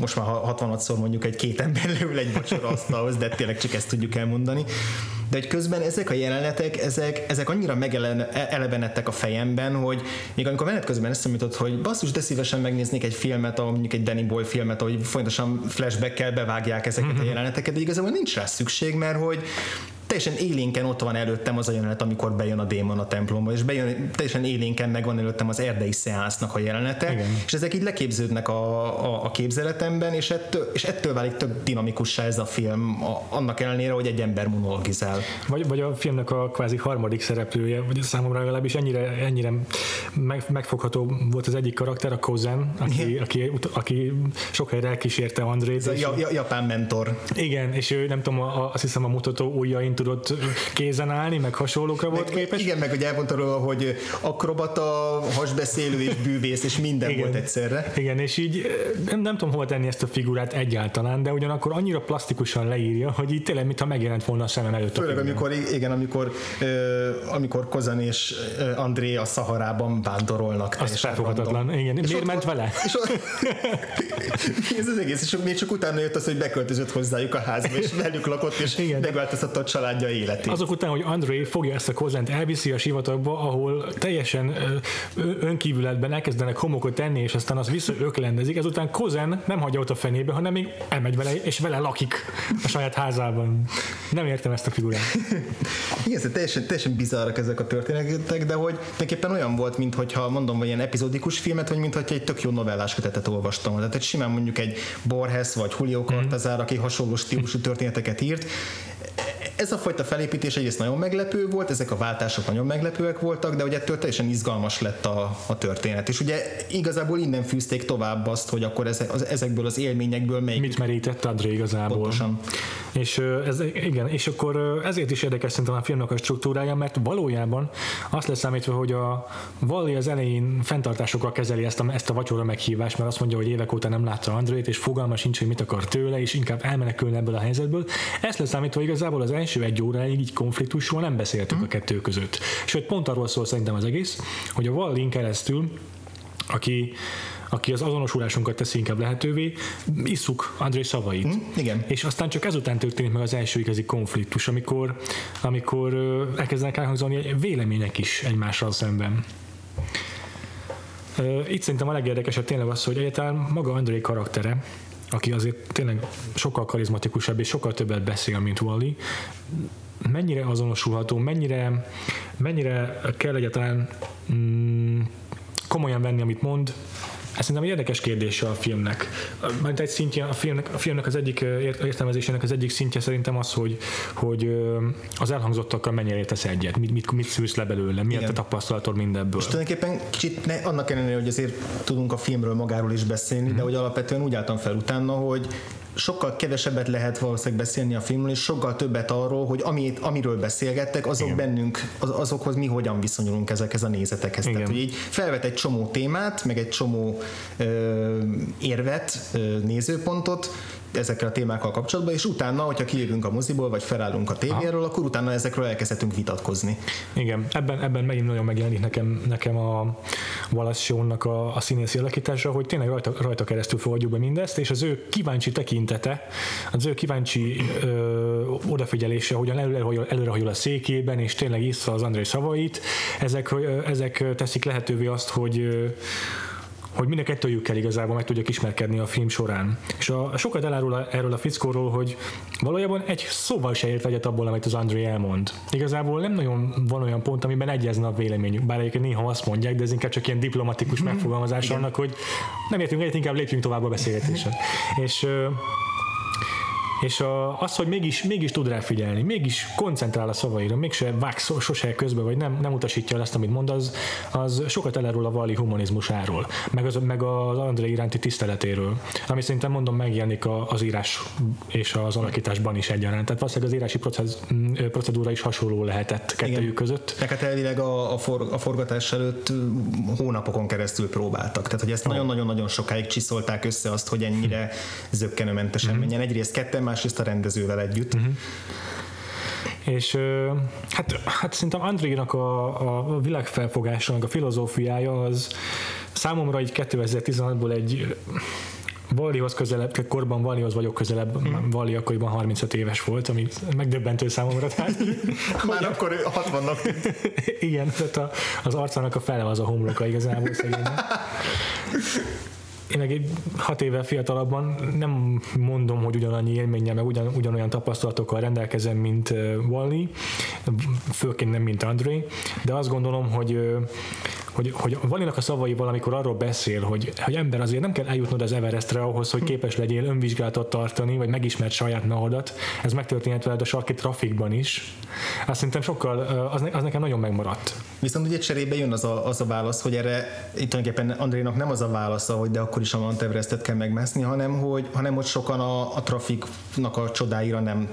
most már hatvanhatszor mondjuk egy két ember leül egy vacsoraasztalhoz, de tényleg csak ezt tudjuk elmondani. De hogy közben ezek a jelenetek, ezek, ezek annyira megelevenedtek a fejemben, hogy még amikor menet közben eszembe jutott, hogy basszus, de szívesen megnéznék egy filmet, mondjuk egy Danny Boyle filmet, ahogy folyamatosan flashbackkel bevágják ezeket mm-hmm. a jeleneteket, de igazából nincs rá szükség, mert hogy teljesen élénken ott van előttem az a jelenet, amikor bejön a démon a templomba, és bejön, teljesen élénken megvan előttem az erdei szeánsznak a jelenete, igen. és ezek így leképződnek a, a, a képzeletemben, és ettől, és ettől válik több dinamikussá ez a film, a, annak ellenére, hogy egy ember monologizál. Vagy, vagy a filmnek a kvázi harmadik szereplője, vagy számomra legalábbis ennyire, ennyire meg, megfogható volt az egyik karakter, a Kozen, aki, yeah. aki, aki sok helyre elkísérte Andrét. Ez a ja, japán mentor. Igen, és ő nem tudom, a, azt hiszem a mutató ujjain tudott kézen állni, meg hasonlókra volt képes. Igen, meg hogy elmondta róla, hogy akrobata, hasbeszélő és bűvész, és minden igen, volt egyszerre. Igen, és így nem, nem tudom hova tenni ezt a figurát egyáltalán, de ugyanakkor annyira plastikusan leírja, hogy így tényleg, mintha megjelent volna a szemem előtt. Főleg, amikor, igen, amikor, amikor Kozan és André a Szaharában vándorolnak. Az felfoghatatlan, igen. És miért ment vele? És ott, ez az egész, és még csak utána jött az, hogy beköltözött hozzájuk a házba, és velük lakott, és megváltoztatta a család. Azok után, hogy André fogja ezt a Kozent, elviszi a sivatagba, ahol teljesen önkívületben elkezdenek homokot tenni, és aztán az visszaöklendezik, ezután Kozen nem hagyja ott a fenébe, hanem még elmegy vele, és vele lakik a saját házában. Nem értem ezt a figurát. Igen, ez teljesen, teljesen bizarrak ezek a történetek, de hogy tulajdonképpen olyan volt, mintha mondom, vagy ilyen epizódikus filmet, vagy mintha egy tök jó novellás kötetet olvastam. Tehát egy simán mondjuk egy Borges vagy Julio Cortázar, mm. aki hasonló stílusú történeteket írt. Ez a fajta felépítés egyrészt nagyon meglepő volt, ezek a váltások nagyon meglepőek voltak, de ugye ettől teljesen izgalmas lett a, a történet. És ugye igazából innen fűzték tovább azt, hogy akkor ezek, az, ezekből az élményekből melyik... Mit merített André igazából. Pontosan. És, ez, igen, és akkor ezért is érdekes szerintem a filmnek a struktúrája, mert valójában azt leszámítva, hogy a Wall-E az elején fenntartásokkal kezeli ezt a, ezt a vacsora meghívást, mert azt mondja, hogy évek óta nem látta Andrét, és fogalma sincs, hogy mit akar tőle, és inkább elmenekülne ebből a helyzetből. Ezt leszámítva igazából az első egy óráig így konfliktusról nem beszéltük mm. a kettő között. Sőt, pont arról szól szerintem az egész, hogy a Wall-E-n keresztül, aki aki az azonosulásunkat teszi inkább lehetővé, isszuk André szavait. Mm, igen. És aztán csak ezután történik meg az első igazi konfliktus, amikor, amikor elkezdenek elhangzani vélemények is egymással szemben. Itt szerintem a legérdekesebb tényleg az, hogy egyáltalán maga André karaktere, aki azért tényleg sokkal karizmatikusabb és sokkal többet beszél, mint Wally, mennyire azonosulható, mennyire, mennyire kell egyáltalán mm, komolyan venni, amit mond. Ez szerintem egy érdekes kérdése a filmnek. Mert egy szintje, a, filmnek, a filmnek az egyik értelmezésének az egyik szintje szerintem az, hogy, hogy az elhangzottakkal mennyire tesz egyet, mit, mit, mit szűrsz le belőle, mi a tapasztalatod mindebből. És tulajdonképpen kicsit ne, annak ellenére, hogy azért tudunk a filmről magáról is beszélni, mm-hmm. de hogy alapvetően úgy álltam fel utána, hogy sokkal kevesebbet lehet valószínűleg beszélni a filmről, és sokkal többet arról, hogy amit, amiről beszélgettek, azok igen. bennünk, az, azokhoz mi hogyan viszonyulunk ezekhez a nézetekhez. Igen. Tehát, hogy így felvet egy csomó témát, meg egy csomó ö, érvet, ö, nézőpontot ezekkel a témákkal kapcsolatban, és utána, hogyha kijövünk a moziból, vagy felállunk a tévéről, akkor utána ezekről elkezdhetünk vitatkozni. Igen, ebben, ebben megint nagyon megjelenik nekem, nekem a Wallace Shawnnak a, a színészi alakítása, hogy tényleg rajta, rajta keresztül fogadjuk be mindezt, és az ő kíváncsi tekintete, az ő kíváncsi ö, odafigyelése, hogyan előrehajol, előrehajol a székében, és tényleg iszza az André szavait, ezek, ö, ezek teszik lehetővé azt, hogy ö, hogy mind a kettőjükkel igazából meg tudjak ismerkedni a film során. És a, sokat elárul a, erről a fickóról, hogy valójában egy szóval se ért egyet abból, amit az André elmond. Igazából nem nagyon van olyan pont, amiben egyezne a véleményük, bár egyébként néha azt mondják, de ez inkább csak ilyen diplomatikus mm-hmm. megfogalmazás igen. annak, hogy nem értünk egyet, inkább lépjünk tovább a beszélgetésre. és és a, az, hogy mégis, mégis tud rá figyelni, mégis koncentrál a szavaira, mégse vág szó, sose közbe, vagy nem, nem utasítja el azt, amit mond, az, az sokat elárul a Wally humanizmusáról, meg az, meg az André iránti tiszteletéről, ami szerintem mondom megjelenik az írás és az alakításban is egyaránt. Tehát valószínűleg az írási procesz, procedúra is hasonló lehetett kettőjük között. Neked elvileg a, a, for, a forgatás előtt hónapokon keresztül próbáltak. Tehát, hogy ezt oh. nagyon-nagyon-nagyon sokáig csiszolták össze azt, hogy ennyire hmm. zökkenőmentesen hmm. menjen. Egyrészt ketten, másrészt a rendezővel együtt. Uh-huh. És hát, hát szerintem Andrénak a, a világfelfogásának a filozófiája az számomra így kétezer-tizenhatból egy Wallyhoz közelebb, korban Wallyhoz vagyok közelebb, hmm. Wally akkoriban harmincöt éves volt, ami megdöbbentő számomra. Tehát, már akkor hatvannak. Igen, tehát a, az arcának a fele az a homloka igazából szegénynek. Én egy hat évvel fiatalabban nem mondom, hogy ugyanannyi élménnyel, meg ugyan, ugyanolyan tapasztalatokkal rendelkezem, mint Wally, főként nem, mint André, de azt gondolom, hogy, hogy, hogy Wallynak a szavaival, amikor arról beszél, hogy, hogy ember, azért nem kell eljutnod az Everestre ahhoz, hogy képes legyél önvizsgálatot tartani, vagy megismert saját magadat, ez megtörténhet veled a sarki trafikban is. Azt szerintem sokkal, az, ne, az nekem nagyon megmaradt. Viszont ugye cserébe jön az a, az a válasz, hogy erre tulajdonképpen Andrénak nem az a válasza, hogy de akkor is a Mount Everestet kell megmászni, hanem hogy, hanem hogy sokan a, a trafiknak a csodáira nem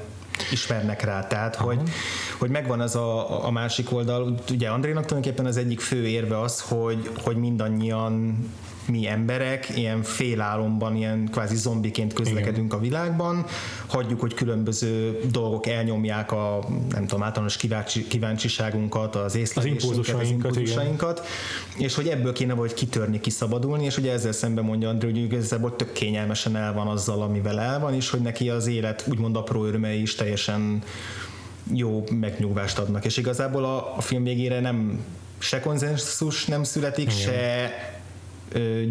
ismernek rá. Tehát, hogy, hogy megvan az a, a másik oldal. Ugye Andrénak tulajdonképpen az egyik fő érve az, hogy, hogy mindannyian mi emberek, ilyen félálomban, ilyen kvázi zombiként közlekedünk igen. a világban, hagyjuk, hogy különböző dolgok elnyomják a nem tudom, általános kíváncsi, kíváncsiságunkat, az észlelésünket, az impulzusainkat, és hogy ebből kéne valahogy kitörni, kiszabadulni, és ugye ezzel szemben mondja André, hogy igazából tök kényelmesen el van azzal, amivel el van, és hogy neki az élet úgymond apró örömei is teljesen jó megnyugvást adnak, és igazából a, a film végére nem se konszenzus nem születik, igen. se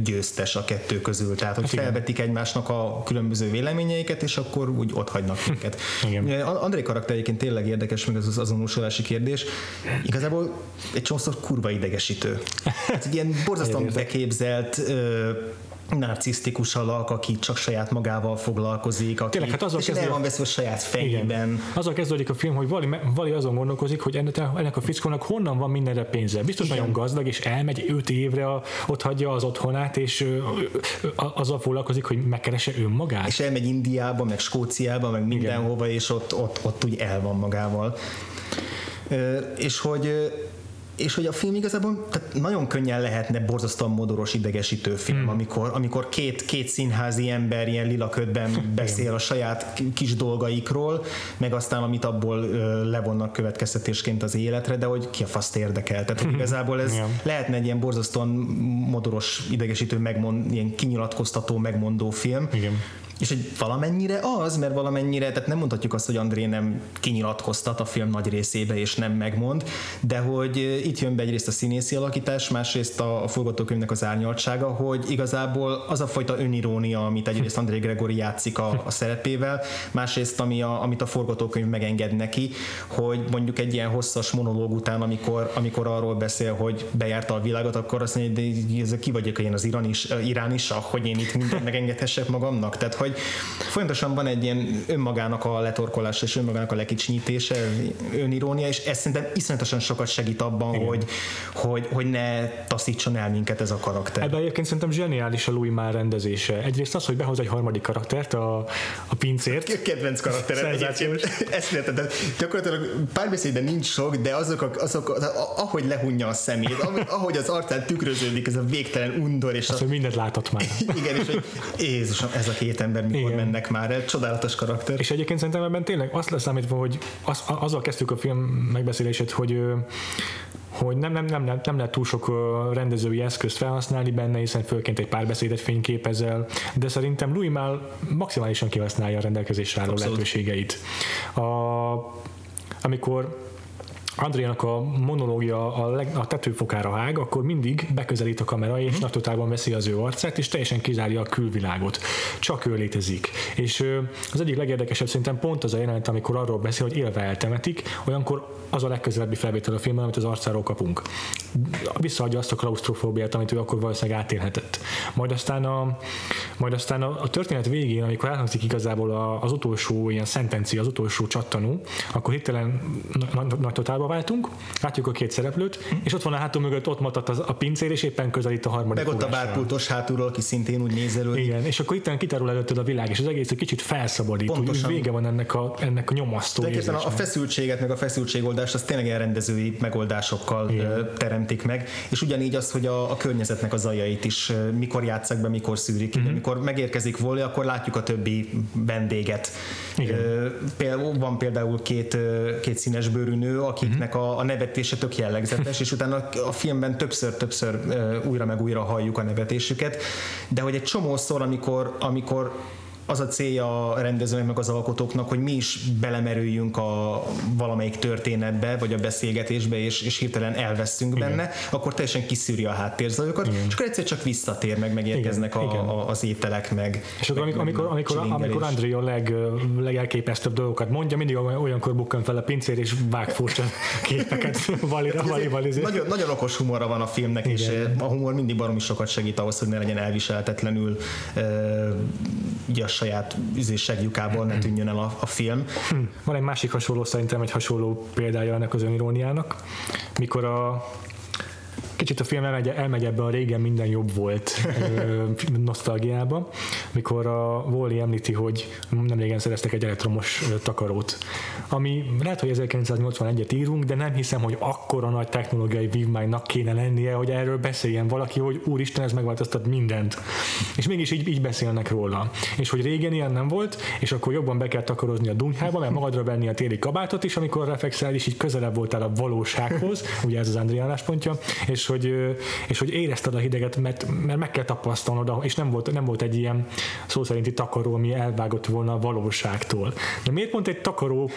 győztes a kettő közül. Tehát, hogy igen. felvetik egymásnak a különböző véleményeiket, és akkor úgy ott hagynak minket. André karakterjéként tényleg érdekes meg az azonosulási kérdés. Igazából egy csomószor kurva idegesítő. Hát egy ilyen borzasztóan beképzelt narcisztikus alak, aki csak saját magával foglalkozik, aki tényleg, hát és el van veszve a saját fejében. Igen. Azzal kezdődik a film, hogy Wally azon gondolkozik, hogy ennek a fickónak honnan van mindenre pénze. Biztos igen. nagyon gazdag, és elmegy öt évre, a, ott hagyja az otthonát, és ö, ö, azzal foglalkozik, hogy megkeresse önmagát. És elmegy Indiába, meg Skóciába, meg mindenhova, igen. és ott, ott, ott úgy el van magával. Ö, és hogy és hogy a film igazából tehát nagyon könnyen lehetne borzasztóan modoros, idegesítő film, hmm. amikor, amikor két, két színházi ember ilyen lila ködben beszél a saját kis dolgaikról, meg aztán amit abból levonnak következtetésként az életre, de hogy ki a faszt érdekel. Tehát igazából ez yeah. lehetne egy ilyen borzasztóan modoros, idegesítő, megmond, ilyen kinyilatkoztató, megmondó film. Igen. És hogy valamennyire az, mert valamennyire, tehát nem mondhatjuk azt, hogy André nem kinyilatkoztat a film nagy részébe, és nem megmond, de hogy itt jön be egyrészt a színészi alakítás, másrészt a, a forgatókönyvnek az árnyaltsága, hogy igazából az a fajta önirónia, amit egyrészt André Gregory játszik a, a szerepével, másrészt ami a, amit a forgatókönyv megenged neki, hogy mondjuk egy ilyen hosszas monológ után, amikor, amikor arról beszél, hogy bejárta a világot, akkor azt mondja, hogy ki vagyok én az iránis, iránisa, hogy én itt mindent megengedhessek magamnak. Tehát hogy folyamatosan van egy ilyen önmagának a letorkolása és önmagának a lekicsinyítése, önirónia, és ez szerintem iszonyatosan sokat segít abban, hogy, hogy, hogy ne taszítson el minket ez a karakter. Ebben egyébként szerintem zseniális a Louis Malle rendezése. Egyrészt az, hogy behoz egy harmadik karaktert, a, a pincért. A kedvenc karakter. Ezt érted, de gyakorlatilag párbeszédben nincs sok, de azok, a, azok a, ahogy lehunja a szemét, ahogy az arcán tükröződik ez a végtelen undor. És azt, a... hogy mindent látott már. Igen, és hogy Jézusom, ez a két ember mikor igen. mennek már el, csodálatos karakter. És egyébként szerintem ebben tényleg azt leszámítva, hogy az, azzal kezdtük a film megbeszélését, hogy hogy nem, nem, nem, nem lehet túl sok rendezői eszközt felhasználni benne, hiszen főként egy párbeszédet fényképezel, de szerintem Louis Malle maximálisan kihasználja a rendelkezésre álló lehetőségeit. A, amikor Andrénak a monológia a, leg, a tetőfokára hág, akkor mindig beközelít a kamera, és mm. nagy totálban veszi az ő arcát, és teljesen kizárja a külvilágot. Csak ő létezik. És az egyik legérdekesebb szerintem pont az a jelenet, amikor arról beszél, hogy élve eltemetik, olyankor az a legközelebbi felvétel a filmben, amit az arcáról kapunk. Visszaadja azt a klausztrofóbiát, amit ő akkor valószínűleg átélhetett. Majd aztán a, majd aztán a, a történet végén, amikor elhangzik igazából a, az utolsó ilyen szentencia, az utolsó csattanó, akkor hirtelen nagy totálban váltunk, látjuk a két szereplőt, mm. és ott van a hátul mögött, ott matadt a pincér, és éppen közelít a harmadik. Meg ott a bárpultos hátulról, aki szintén úgy nézelődik. Igen, és akkor itt kitárul előtted a világ, és az egész egy kicsit felszabadít. Pontosan. Úgy vége van ennek a, ennek a nyomasztó érzésnek. A feszültséget, meg a feszültségoldást, az tényleg elrendezői megoldásokkal igen. teremtik meg, és ugyanígy az, hogy a, a környezetnek a zajait is mikor játsszák be, mikor szűrik. Mm-hmm. Mikor megérkezik volna, akkor látjuk a többi vendéget. Például, van például két, két színes bőrű nő, akik nek a, a nevetése tök jellegzetes, és utána a, a filmben többször-többször uh, újra meg újra halljuk a nevetésüket, de hogy egy csomószor, amikor, amikor az a célja a rendezőnek meg az alkotóknak, hogy mi is belemerüljünk a valamelyik történetbe, vagy a beszélgetésbe, és, és hirtelen elveszünk igen. benne, akkor teljesen kiszűri a háttérzajokat, igen. és akkor egyszer csak visszatér, meg megérkeznek igen, a, igen. A, az ételek, meg és akkor meg, amikor, amikor, amikor André a leg, legelképesztőbb dolgokat mondja, mindig olyankor bukkan fel a pincér, és vág furcsa képeket valira, valivalizé. Nagyon, nagyon okos humorra van a filmnek, igen. és a humor mindig baromi sokat segít ahhoz, hogy ne legyen elviselhetetlenül ugye saját üzésségjukából ne tűnjön el a, a film. Van egy másik hasonló, szerintem egy hasonló példája ennek az öniróniának, mikor a kicsit a film elmegy, elmegy ebbe a régen minden jobb volt nosztalgiába, mikor a Wall-E említi, hogy nem régen szereztek egy elektromos takarót, ami lehet, hogy ezerkilencszáznyolcvanegyet írunk, de nem hiszem, hogy akkora nagy technológiai vívmánynak kéne lennie, hogy erről beszéljen valaki, hogy úristen, ez megváltoztat mindent. És mégis így, így beszélnek róla. És hogy régen ilyen nem volt, és akkor jobban be kell takarozni a dunyhába, mert magadra venni a téli kabátot is, amikor reflexel is, így közelebb voltál a valósághoz, ugye ez az André álláspontja, és hogy, és hogy érezted a hideget, mert, mert meg kell tapasztalnod, és nem volt, nem volt egy ilyen szó szerinti takaró, ami elvágott volna a valóságtól. De miért pont egy takaró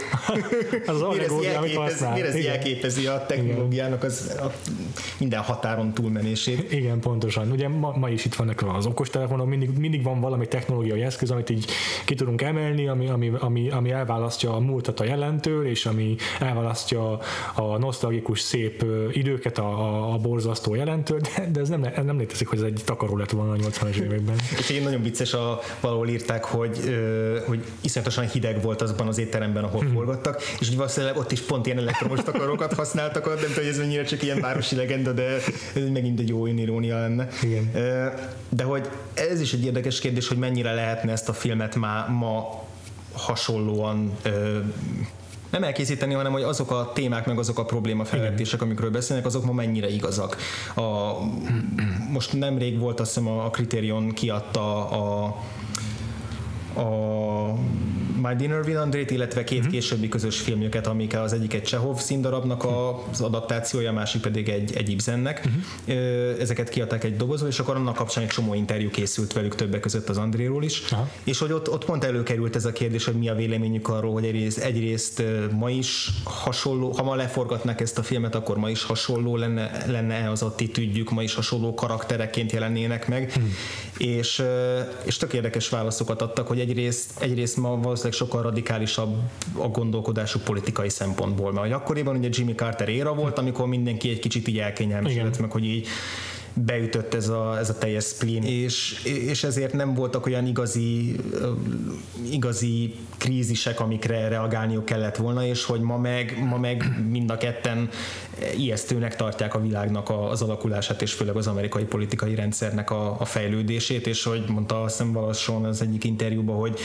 az allegória, amit használ? Miért ez jelképezi a technológiának az, a minden határon túlmenését? Igen, pontosan. Ugye ma, ma is itt vannak az okostelefonok, mindig, mindig van valami technológiai eszköz, amit így ki tudunk emelni, ami, ami, ami, ami elválasztja a múltat a jelentől, és ami elválasztja a nosztalgikus szép időket a, a, a borzasztó jelentő, de, de ez nem, ez nem létezik, hogy ez egy takaró lett volna a nyolcvanas években. És én nagyon vicces, a, valahol írták, hogy, ö, hogy iszonyatosan hideg volt azban az étteremben, ahol hmm. forgattak, és hogy valószínűleg ott is pont ilyen elektromos takarókat használtak, nem tudom, hogy ez mennyire csak ilyen városi legenda, de ez megint egy jó önirónia lenne. Igen. De hogy ez is egy érdekes kérdés, hogy mennyire lehetne ezt a filmet má, ma hasonlóan ö, nem elkészíteni, hanem hogy azok a témák, meg azok a problémafelvetések, amikről beszélnek, azok ma mennyire igazak. A, most nemrég volt, azt hiszem, a Criterion kiadta a, a My Dinner with Andrét, illetve két mm-hmm. későbbi közös filmjüket, amik az egyiket Csehov színdarabnak az adaptációja, a másik pedig egy, egy Ibsennek. Mm-hmm. Ezeket kiadták egy dobozba, és akkor annak kapcsán egy csomó interjú készült velük, többek között az Andréról is. Aha. És hogy ott, ott pont előkerült ez a kérdés, hogy mi a véleményük arról, hogy egyrészt, egyrészt ma is hasonló, ha ma leforgatnak ezt a filmet, akkor ma is hasonló lenne, lenne az attitűdjük, ma is hasonló karaktereként jelennének meg. Mm. És, és tök érdekes válaszokat adtak, hogy egyrészt, egyrészt ma valószínűleg sokkal radikálisabb a gondolkodásuk politikai szempontból, mert akkoriban ugye Jimmy Carter éra volt, amikor mindenki egy kicsit így elkényelmesült, meg hogy így beütött ez a, ez a teljes spleen, és, és ezért nem voltak olyan igazi, igazi krízisek, amikre reagálniuk kellett volna, és hogy ma meg, ma meg mind a ketten ijesztőnek tartják a világnak az alakulását, és főleg az amerikai politikai rendszernek a, a fejlődését, és hogy mondta azt hiszem Wallace Shawn az egyik interjúban, hogy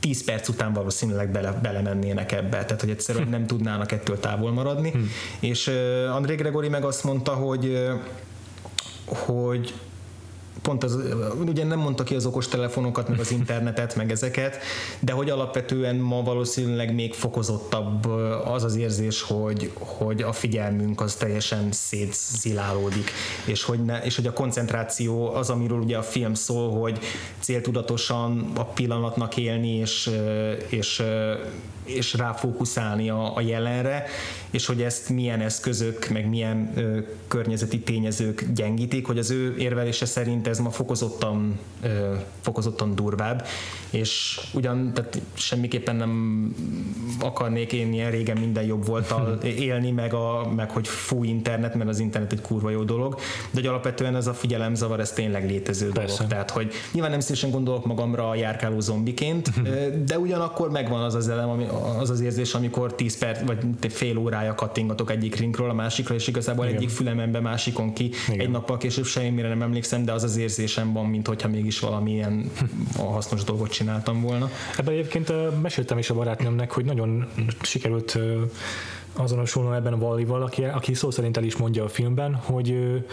tíz perc után valószínűleg bele, belemennének ebbe, tehát hogy egyszerűen nem tudnának ettől távol maradni, hmm. és uh, André Gregory meg azt mondta, hogy hogy pont az, ugye nem mondta ki az okostelefonokat, meg az internetet, meg ezeket, de hogy alapvetően ma valószínűleg még fokozottabb az az érzés, hogy, hogy a figyelmünk az teljesen szétszilálódik, és hogy, ne, és hogy a koncentráció az, amiről ugye a film szól, hogy céltudatosan a pillanatnak élni, és, és, és ráfókuszálni a, a jelenre, és hogy ezt milyen eszközök, meg milyen ö, környezeti tényezők gyengítik, hogy az ő érvelése szerint ez ma fokozottan, ö, fokozottan durvább, és ugyan tehát semmiképpen nem akarnék én ilyen régen minden jobb volttal élni, meg, a, meg hogy fú internet, mert az internet egy kurva jó dolog, de hogy alapvetően ez a figyelemzavar, ez tényleg létező Persze. dolog. Tehát, hogy nyilván nem szívesen gondolok magamra a járkáló zombiként, de ugyanakkor megvan az az elem, ami, az az érzés, amikor tíz perc, vagy fél órája kattingatok egyik ringről a másikra, és igazából Igen. egyik fülemembe másikon ki, Igen. egy nappal később semmire nem emlékszem, de az az érzésem van, mint hogyha mégis valamilyen hasznos dolgot csináltam volna. Ebben egyébként meséltem is a barátnőmnek, hogy nagyon sikerült azonosulnom ebben a Wallival, aki, aki szó szerint el is mondja a filmben, hogy ő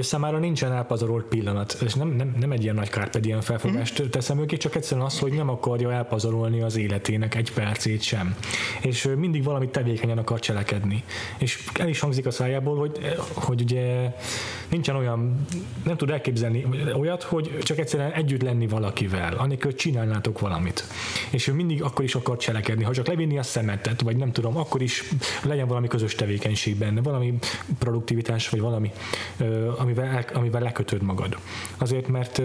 számára nincsen elpazarolt pillanat, és nem, nem, nem egy ilyen nagy kárpedien felfogást teszem őket, csak egyszerűen az, hogy nem akarja elpazarolni az életének egy percét sem. És mindig valamit tevékenyen akar cselekedni. És el is hangzik a szájából, hogy, hogy ugye nincsen olyan, nem tud elképzelni olyat, hogy csak egyszerűen együtt lenni valakivel, anélkül csinálnátok valamit. És ő mindig akkor is akar cselekedni, ha csak levinni a szemetet, vagy nem tudom, akkor is legyen valami közös tevékenység benne, valami produktivitás, vagy valami Amivel, amivel lekötöd magad. Azért, mert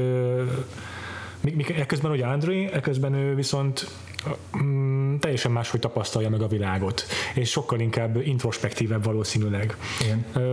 ekközben ugye André, ekközben ő viszont mm, teljesen máshogy tapasztalja meg a világot, és sokkal inkább introspektívebb valószínűleg.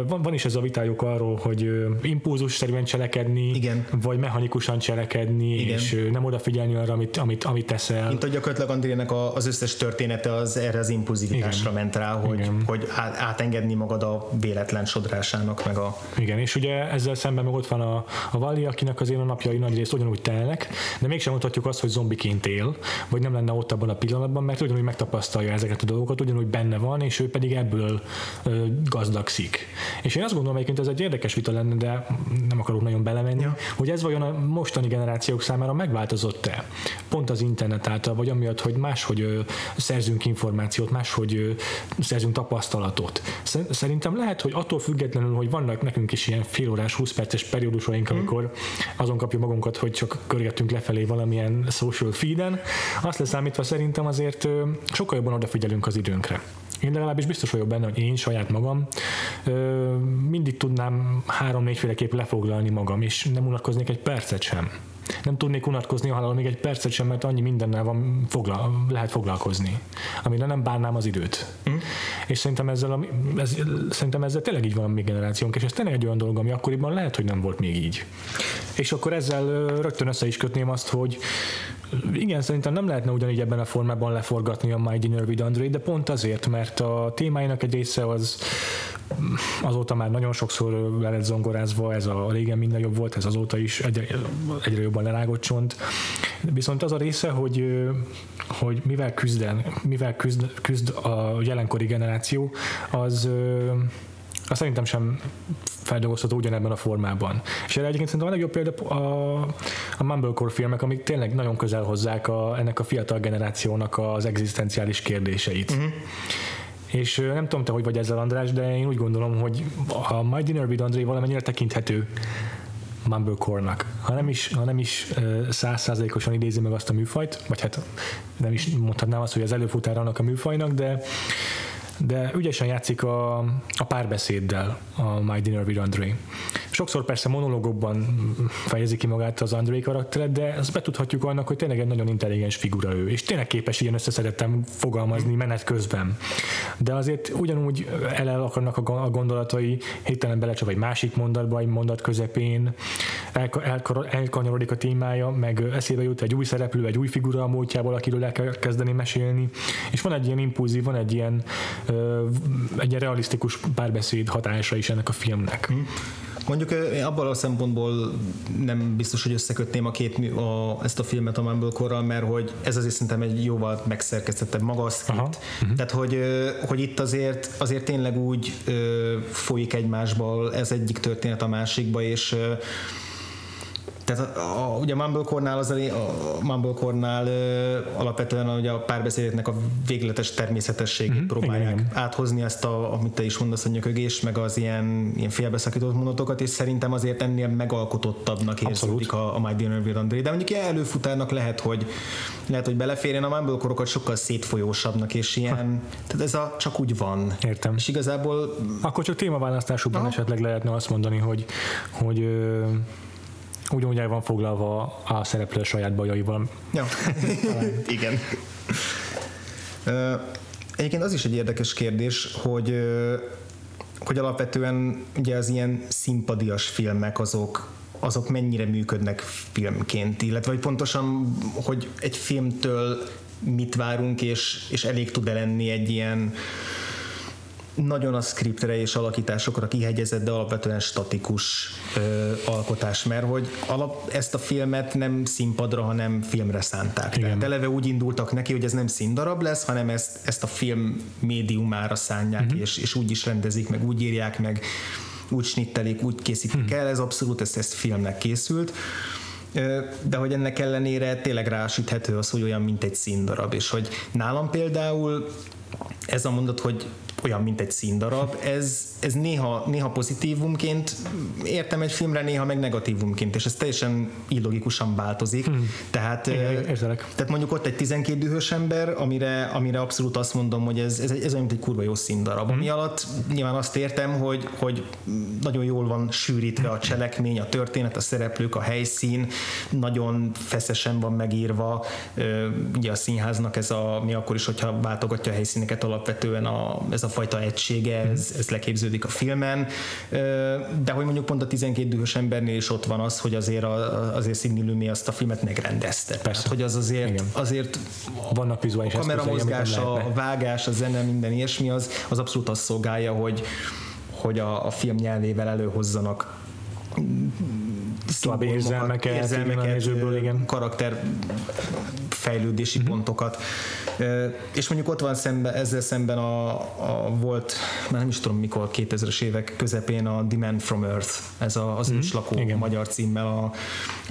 Van, van is ez a vitájuk arról, hogy impulzusszerűen cselekedni, Igen. vagy mechanikusan cselekedni, Igen. és nem odafigyelni arra, amit, amit, amit teszel. Mint hogy gyakorlatilag Andrének az összes története az erre az impulzivitásra Igen. ment rá, hogy, hogy átengedni magad a véletlen sodrásának. Meg a... Igen, és ugye ezzel szemben meg ott van a, a Valli, akinek azért a napjai nagy részt ugyanúgy telnek, de mégsem mondhatjuk azt, hogy zombiként él, vagy nem lenne ott abban a pillanatban, mert ugyanúgy megtapasztalja ezeket a dolgokat, ugyanúgy benne van, és ő pedig ebből ö, gazdagszik. És én azt gondolom, egyébként ez egy érdekes vita lenne, de nem akarok nagyon belemenni, ja. hogy ez vajon a mostani generációk számára megváltozott-e? Pont az internet által, vagy amiatt, hogy máshogy ö, szerzünk információt, máshogy ö, szerzünk tapasztalatot. Szerintem lehet, hogy attól függetlenül, hogy vannak nekünk is ilyen félórás, húsz perces periódusaink, amikor mm. azon kapjuk magunkat, hogy csak körgetünk lefelé valamilyen social feeden, azt lesz számítva szerintem azért sokkal jobban odafigyelünk az időnkre. Én legalábbis biztos vagyok benne, hogy én saját magam mindig tudnám három-négyféleképp lefoglalni magam, és nem unatkoznék egy percet sem. Nem tudnék unatkozni, ha még egy percet sem, mert annyi mindennel van, foglal, lehet foglalkozni, amire nem bánnám az időt. Mm. És szerintem ezzel, a, ez, szerintem ezzel tényleg így van a mi generációnk, és ez tényleg egy olyan dolog, ami akkoriban lehet, hogy nem volt még így. És akkor ezzel rögtön össze is kötném azt, hogy igen, szerintem nem lehetne ugyanígy ebben a formában leforgatni a My Dinner with André, de pont azért, mert a témáinak egy része az azóta már nagyon sokszor le lett zongorázva, ez a régen minden jobb volt, ez azóta is egyre, egyre jobban lerágott csont. Viszont az a része, hogy, hogy mivel küzden, mivel küzd, küzd a jelenkori generáció, az, az szerintem sem feldolgozható ugyanebben a formában. És erre egyébként szerintem a legjobb példa a, a Mumblecore filmek, amik tényleg nagyon közel hozzák a, ennek a fiatal generációnak az egzisztenciális kérdéseit. Uh-huh. És nem tudom te, hogy vagy ezzel, András, de én úgy gondolom, hogy a My Dinner with André valamennyire tekinthető Mumblecore-nak. Ha nem is, ha nem is száz százalékosan idézi meg azt a műfajt, vagy hát nem is mondhatnám azt, hogy az előfutára annak a műfajnak, de, de ügyesen játszik a, a párbeszéddel a My Dinner with André. Sokszor persze monológokban fejezi ki magát az André karakteret, de ezt betudhatjuk annak, hogy tényleg egy nagyon intelligens figura ő, és tényleg képes ilyen összeszedetten fogalmazni menet közben. De azért ugyanúgy elel akarnak a gondolatai, hirtelen belecsap egy másik mondatba, egy mondat közepén, elkanyarodik a témája, meg eszébe jut egy új szereplő, egy új figura a múltjából, akiről el kell kezdeni mesélni, és van egy ilyen impulzív, van egy ilyen, egy ilyen realisztikus párbeszéd hatása is ennek a filmnek. Mondjuk abban a szempontból nem biztos, hogy összekötném a két, a, ezt a filmet a Mumblecore-ral, mert hogy ez azért szerintem egy jóval megszerkesztettebb maga a script. Uh-huh. Tehát, hogy, hogy itt azért, azért tényleg úgy folyik egymásból ez egyik történet a másikba, és tehát a, a, ugye a Mumblecore-nál, az elé, a Mumblecore-nál ö, alapvetően ugye a párbeszédeknek a végletes természetességét mm-hmm. próbálják igen, áthozni, ezt, a, amit te is mondasz, a nyökögés, meg az ilyen, ilyen félbeszakított mondatokat, és szerintem azért ennél megalkotottabbnak érződik a, a My Dinner with André. De mondjuk ilyen előfutárnak lehet, hogy, lehet, hogy beleférjen, a Mumblecore-okat sokkal szétfolyósabbnak, és ilyen, ha. tehát ez a csak úgy van. Értem. És igazából... Akkor csak témaválasztásukban aha. esetleg lehetne azt mondani, hogy... hogy ö... ugyanúgy el van foglalva a szereplő saját bajaival. Ja. Igen. Egyébként az is egy érdekes kérdés, hogy, hogy alapvetően ugye az ilyen színpadias filmek azok, azok mennyire működnek filmként, illetve hogy pontosan, hogy egy filmtől mit várunk, és, és elég tud-e lenni egy ilyen nagyon a scriptre és alakításokra kihegyezett, de alapvetően statikus ö, alkotás, mert hogy alap, ezt a filmet nem színpadra, hanem filmre szánták. Igen. Tehát eleve úgy indultak neki, hogy ez nem színdarab lesz, hanem ezt, ezt a film médiumára szánják, uh-huh. és, és úgy is rendezik, meg úgy írják, meg úgy snittelik, úgy készítik uh-huh. el, ez abszolút, ez, ez filmnek készült. De hogy ennek ellenére tényleg rásüthető az, hogy olyan, mint egy színdarab, és hogy nálam például ez a mondat, hogy olyan, mint egy színdarab, ez, ez néha, néha pozitívumként értem egy filmre, néha meg negatívumként, és ez teljesen illogikusan változik. Mm. Tehát, igen, tehát mondjuk ott egy tizenkét dühös ember, amire, amire abszolút azt mondom, hogy ez, ez, ez olyan, mint egy kurva jó színdarab. Mm. Ami alatt nyilván azt értem, hogy, hogy nagyon jól van sűrítve a cselekmény, a történet, a szereplők, a helyszín, nagyon feszesen van megírva, ugye a színháznak ez a, mi akkor is, hogyha váltogatja a helyszíneket, alapvetően a, ez a fajta egysége, ez, ez leképződik a filmen, de hogy mondjuk pont a tizenkét dühös embernél is ott van az, hogy azért, a, azért Sidney Lumet azt a filmet megrendezte. Persze. Hát, hogy az azért, azért vannak vizuális a kameramozgás, a vágás, a zene, minden ilyesmi, az, az abszolút azt szolgálja, hogy, hogy a, a film nyelvével előhozzanak érzelmeket, érzelmeket nézőből, igen. karakterfejlődési uh-huh. pontokat. E, és mondjuk ott van szemben, ezzel szemben a, a volt, már nem is tudom mikor, kétezres évek közepén a The Man from Earth, ez a, az uh-huh. őslakó igen. magyar címmel, a,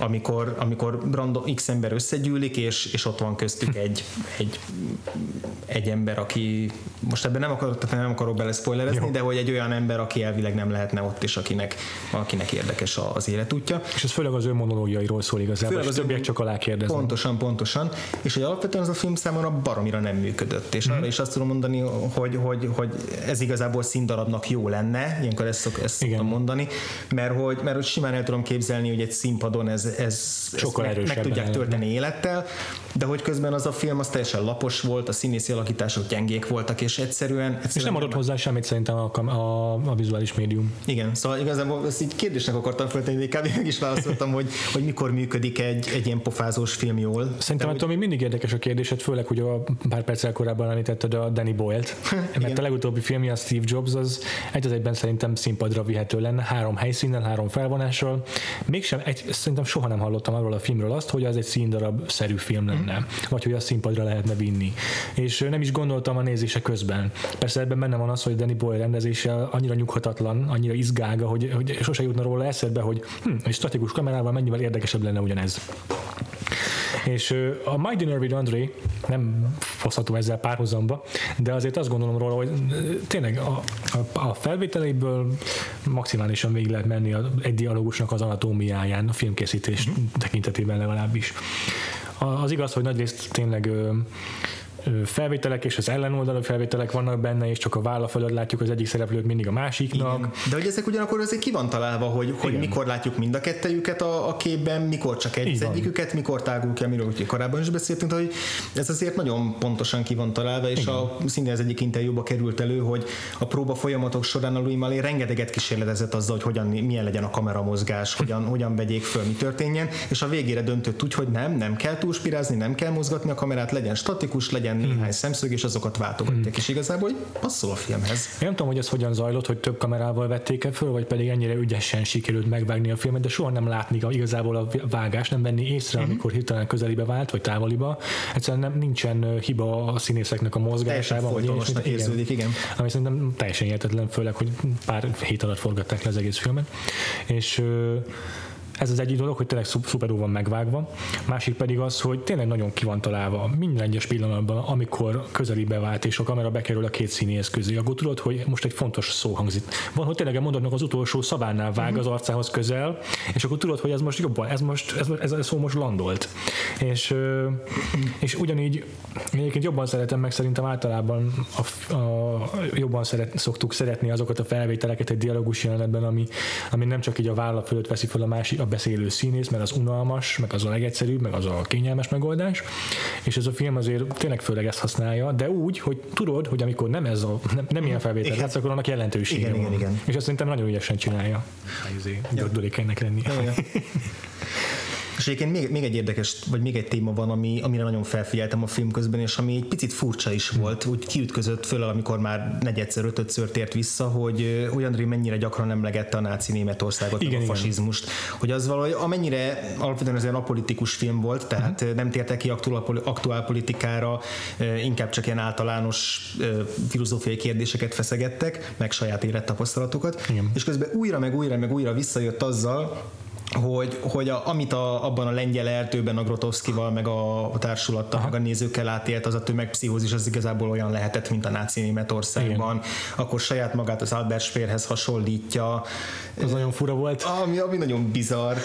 amikor, amikor random X ember összegyűlik, és, és ott van köztük egy, egy, egy ember, aki most ebben nem akarok, nem akarok beleszpoilerezni, de hogy egy olyan ember, aki elvileg nem lehetne ott, és akinek, akinek érdekes az életútja. És ez főleg az ő monológiairól szól igazából, főleg az többiek csak alá kérdeznek. Pontosan, pontosan. És hogy alapvetően az a film számomra baromira nem működött. És mm-hmm. arra is azt tudom mondani, hogy, hogy, hogy ez igazából színdarabnak jó lenne, ilyenkor ezt, szok, ezt szoktam mondani, mert hogy, mert hogy simán el tudom képzelni, hogy egy színpadon ez, ez sokkal meg, meg tudják tölteni élettel, de hogy közben az a film az teljesen lapos volt, a színészi alakítások gyengék voltak, és egyszerűen... egyszerűen és nem adott nem... hozzá semmit szerintem a, a, a, a vizuális médium. Igen, szóval igazából ezt így kérdésnek akartam föltenni, de kb. is válaszoltam, hogy, hogy mikor működik egy, egy ilyen pofázós film jól. Szerintem, hogy... ami mindig érdekes a kérdésed, főleg, hogy a pár perccel korábban említetted a Danny Boyle-t, mert a legutóbbi filmje, a Steve Jobs, az egy az egyben szerintem színpadra vihető lenne, három helyszínen, három felvonással. Mégsem, egy, szerintem soha nem hallottam arról a filmről azt, hogy az egy színdarab-szerű film lenne, mm. vagy hogy a színpadra lehetne vinni. És nem is gondoltam a nézése közben. Persze ebben benne van az, hogy Danny Boyle rendezése annyira nyughatatlan, annyira izgága, hogy, hogy sose jutna róla eszedbe, hogy hm, egy statikus kamerával mennyivel érdekesebb lenne ugyanez. És a My Dinner with André nem hozható ezzel párhuzamba, de azért azt gondolom róla, hogy tényleg a, a, a felvételeiből maximálisan végig lehet menni egy dialógusnak az anatómiáján, a filmkészítés mm. tekintetében legalábbis. Az igaz, hogy nagyrészt tényleg felvételek és az ellenoldalú felvételek vannak benne, és csak a válla fölött látjuk az egyik szereplőt mindig a másiknak. Igen. De hogy ezek ugyanakkor azért ki van találva, hogy, hogy mikor látjuk mind a kettejüket a, a képben, mikor csak egy egyiküket, mikor tágul ki, amiről úgy korábban is beszéltünk, de hogy ez azért nagyon pontosan ki van találva, és a, szintén az egyik interjúba került elő, hogy a próba folyamatok során a Louis Malle rengeteget kísérletezett azzal, hogy hogyan, milyen legyen a kameramozgás, hogyan, hogyan vegyék föl, mi történjen, és a végére döntött úgy, hogy nem, nem kell túlspirázni, nem kell mozgatni a kamerát, legyen statikus, legyen néhány hmm. szemszög, és azokat váltogatják, hmm. és igazából passzol a filmhez. Én nem tudom, hogy ez hogyan zajlott, hogy több kamerával vették-e föl, vagy pedig ennyire ügyesen sikerült megvágni a filmet, de soha nem látni igazából a vágást, nem venni észre, hmm. amikor hirtelen közelibe vált, vagy távoliba. Egyszerűen nem, nincsen hiba a színészeknek a mozgásában. Folytonosnak érződik, igen. Ami szerintem teljesen értetlen, főleg, hogy pár hét alatt forgatták le az egész filmet. És... ez az egyik dolog, hogy tényleg szuperul van megvágva, másik pedig az, hogy tényleg nagyon ki van találva minden egyes pillanatban, amikor közelibe vált, és a kamera bekerül a két színész közé. Akkor tudod, hogy most egy fontos szó hangzik. Van, hogy tényleg a mondatnak az utolsó szavánál vág az arcához közel, és akkor tudod, hogy ez most jobban, ez most, ez, ez a szó most landolt. És, és ugyanígy egyébként jobban szeretem, meg szerintem általában a, a, jobban szeret, szoktuk szeretni azokat a felvételeket egy dialógus jelenetben, ami, ami nem csak így a válla fölött veszi fel a másik, a beszélő színész, mert az unalmas, meg az a legegyszerűbb, meg az a kényelmes megoldás, és ez a film azért tényleg főleg ezt használja, de úgy, hogy tudod, hogy amikor nem ez a, nem, nem ilyen felvétel látsz, akkor annak jelentősége igen, van. Igen, igen. És azt szerintem nagyon ügyesen csinálja. Gördülékenynek lenni. És egyébként még, még egy érdekes, vagy még egy téma van, ami, amire nagyon felfigyeltem a film közben, és ami egy picit furcsa is volt, úgy kiütközött föl, amikor már negyedszer, ötödször tért vissza, hogy André mennyire gyakran emlegette a náci Németországot, igen, a igen. fasizmust, hogy az valahogy amennyire alapvetően azért apolitikus film volt, tehát uh-huh. nem tértek ki aktuálpolitikára, inkább csak ilyen általános filozófiai kérdéseket feszegettek, meg saját élettapasztalatokat, igen. és közben újra, meg újra, meg újra visszajött azzal, hogy, hogy a, amit a, abban a lengyel erdőben a Grotowskival, meg a, a társulattal, aha. meg a nézőkkel átélt, az a tömegpszichózis, az igazából olyan lehetett, mint a náci Németországban. Igen. Akkor saját magát az Albert Speerhez hasonlítja. Az nagyon fura volt. Ami, ami nagyon bizarr.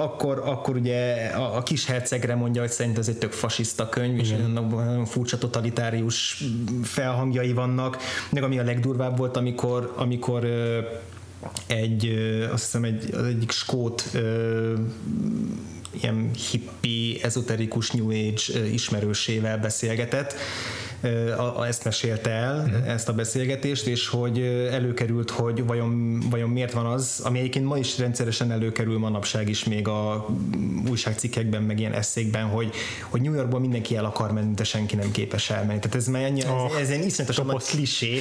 akkor, akkor ugye a, a kis hercegre mondja, hogy szerint ez egy tök fasiszta könyv, igen. és nagyon furcsa totalitárius felhangjai vannak. Meg ami a legdurvább volt, amikor, amikor egy, azt hiszem, egy, az egyik skót ö, ilyen hippi, ezoterikus New Age ismerősével beszélgetett, ezt mesélte el, mm. ezt a beszélgetést, és hogy előkerült, hogy vajon, vajon miért van az, ami egyébként ma is rendszeresen előkerül manapság is még a újságcikkekben, meg ilyen eszékben, hogy, hogy New Yorkban mindenki el akar menni, de senki nem képes elmenni. Tehát ez már ennyi, oh, ez, ez ilyen iszonyatosan nagy klisé,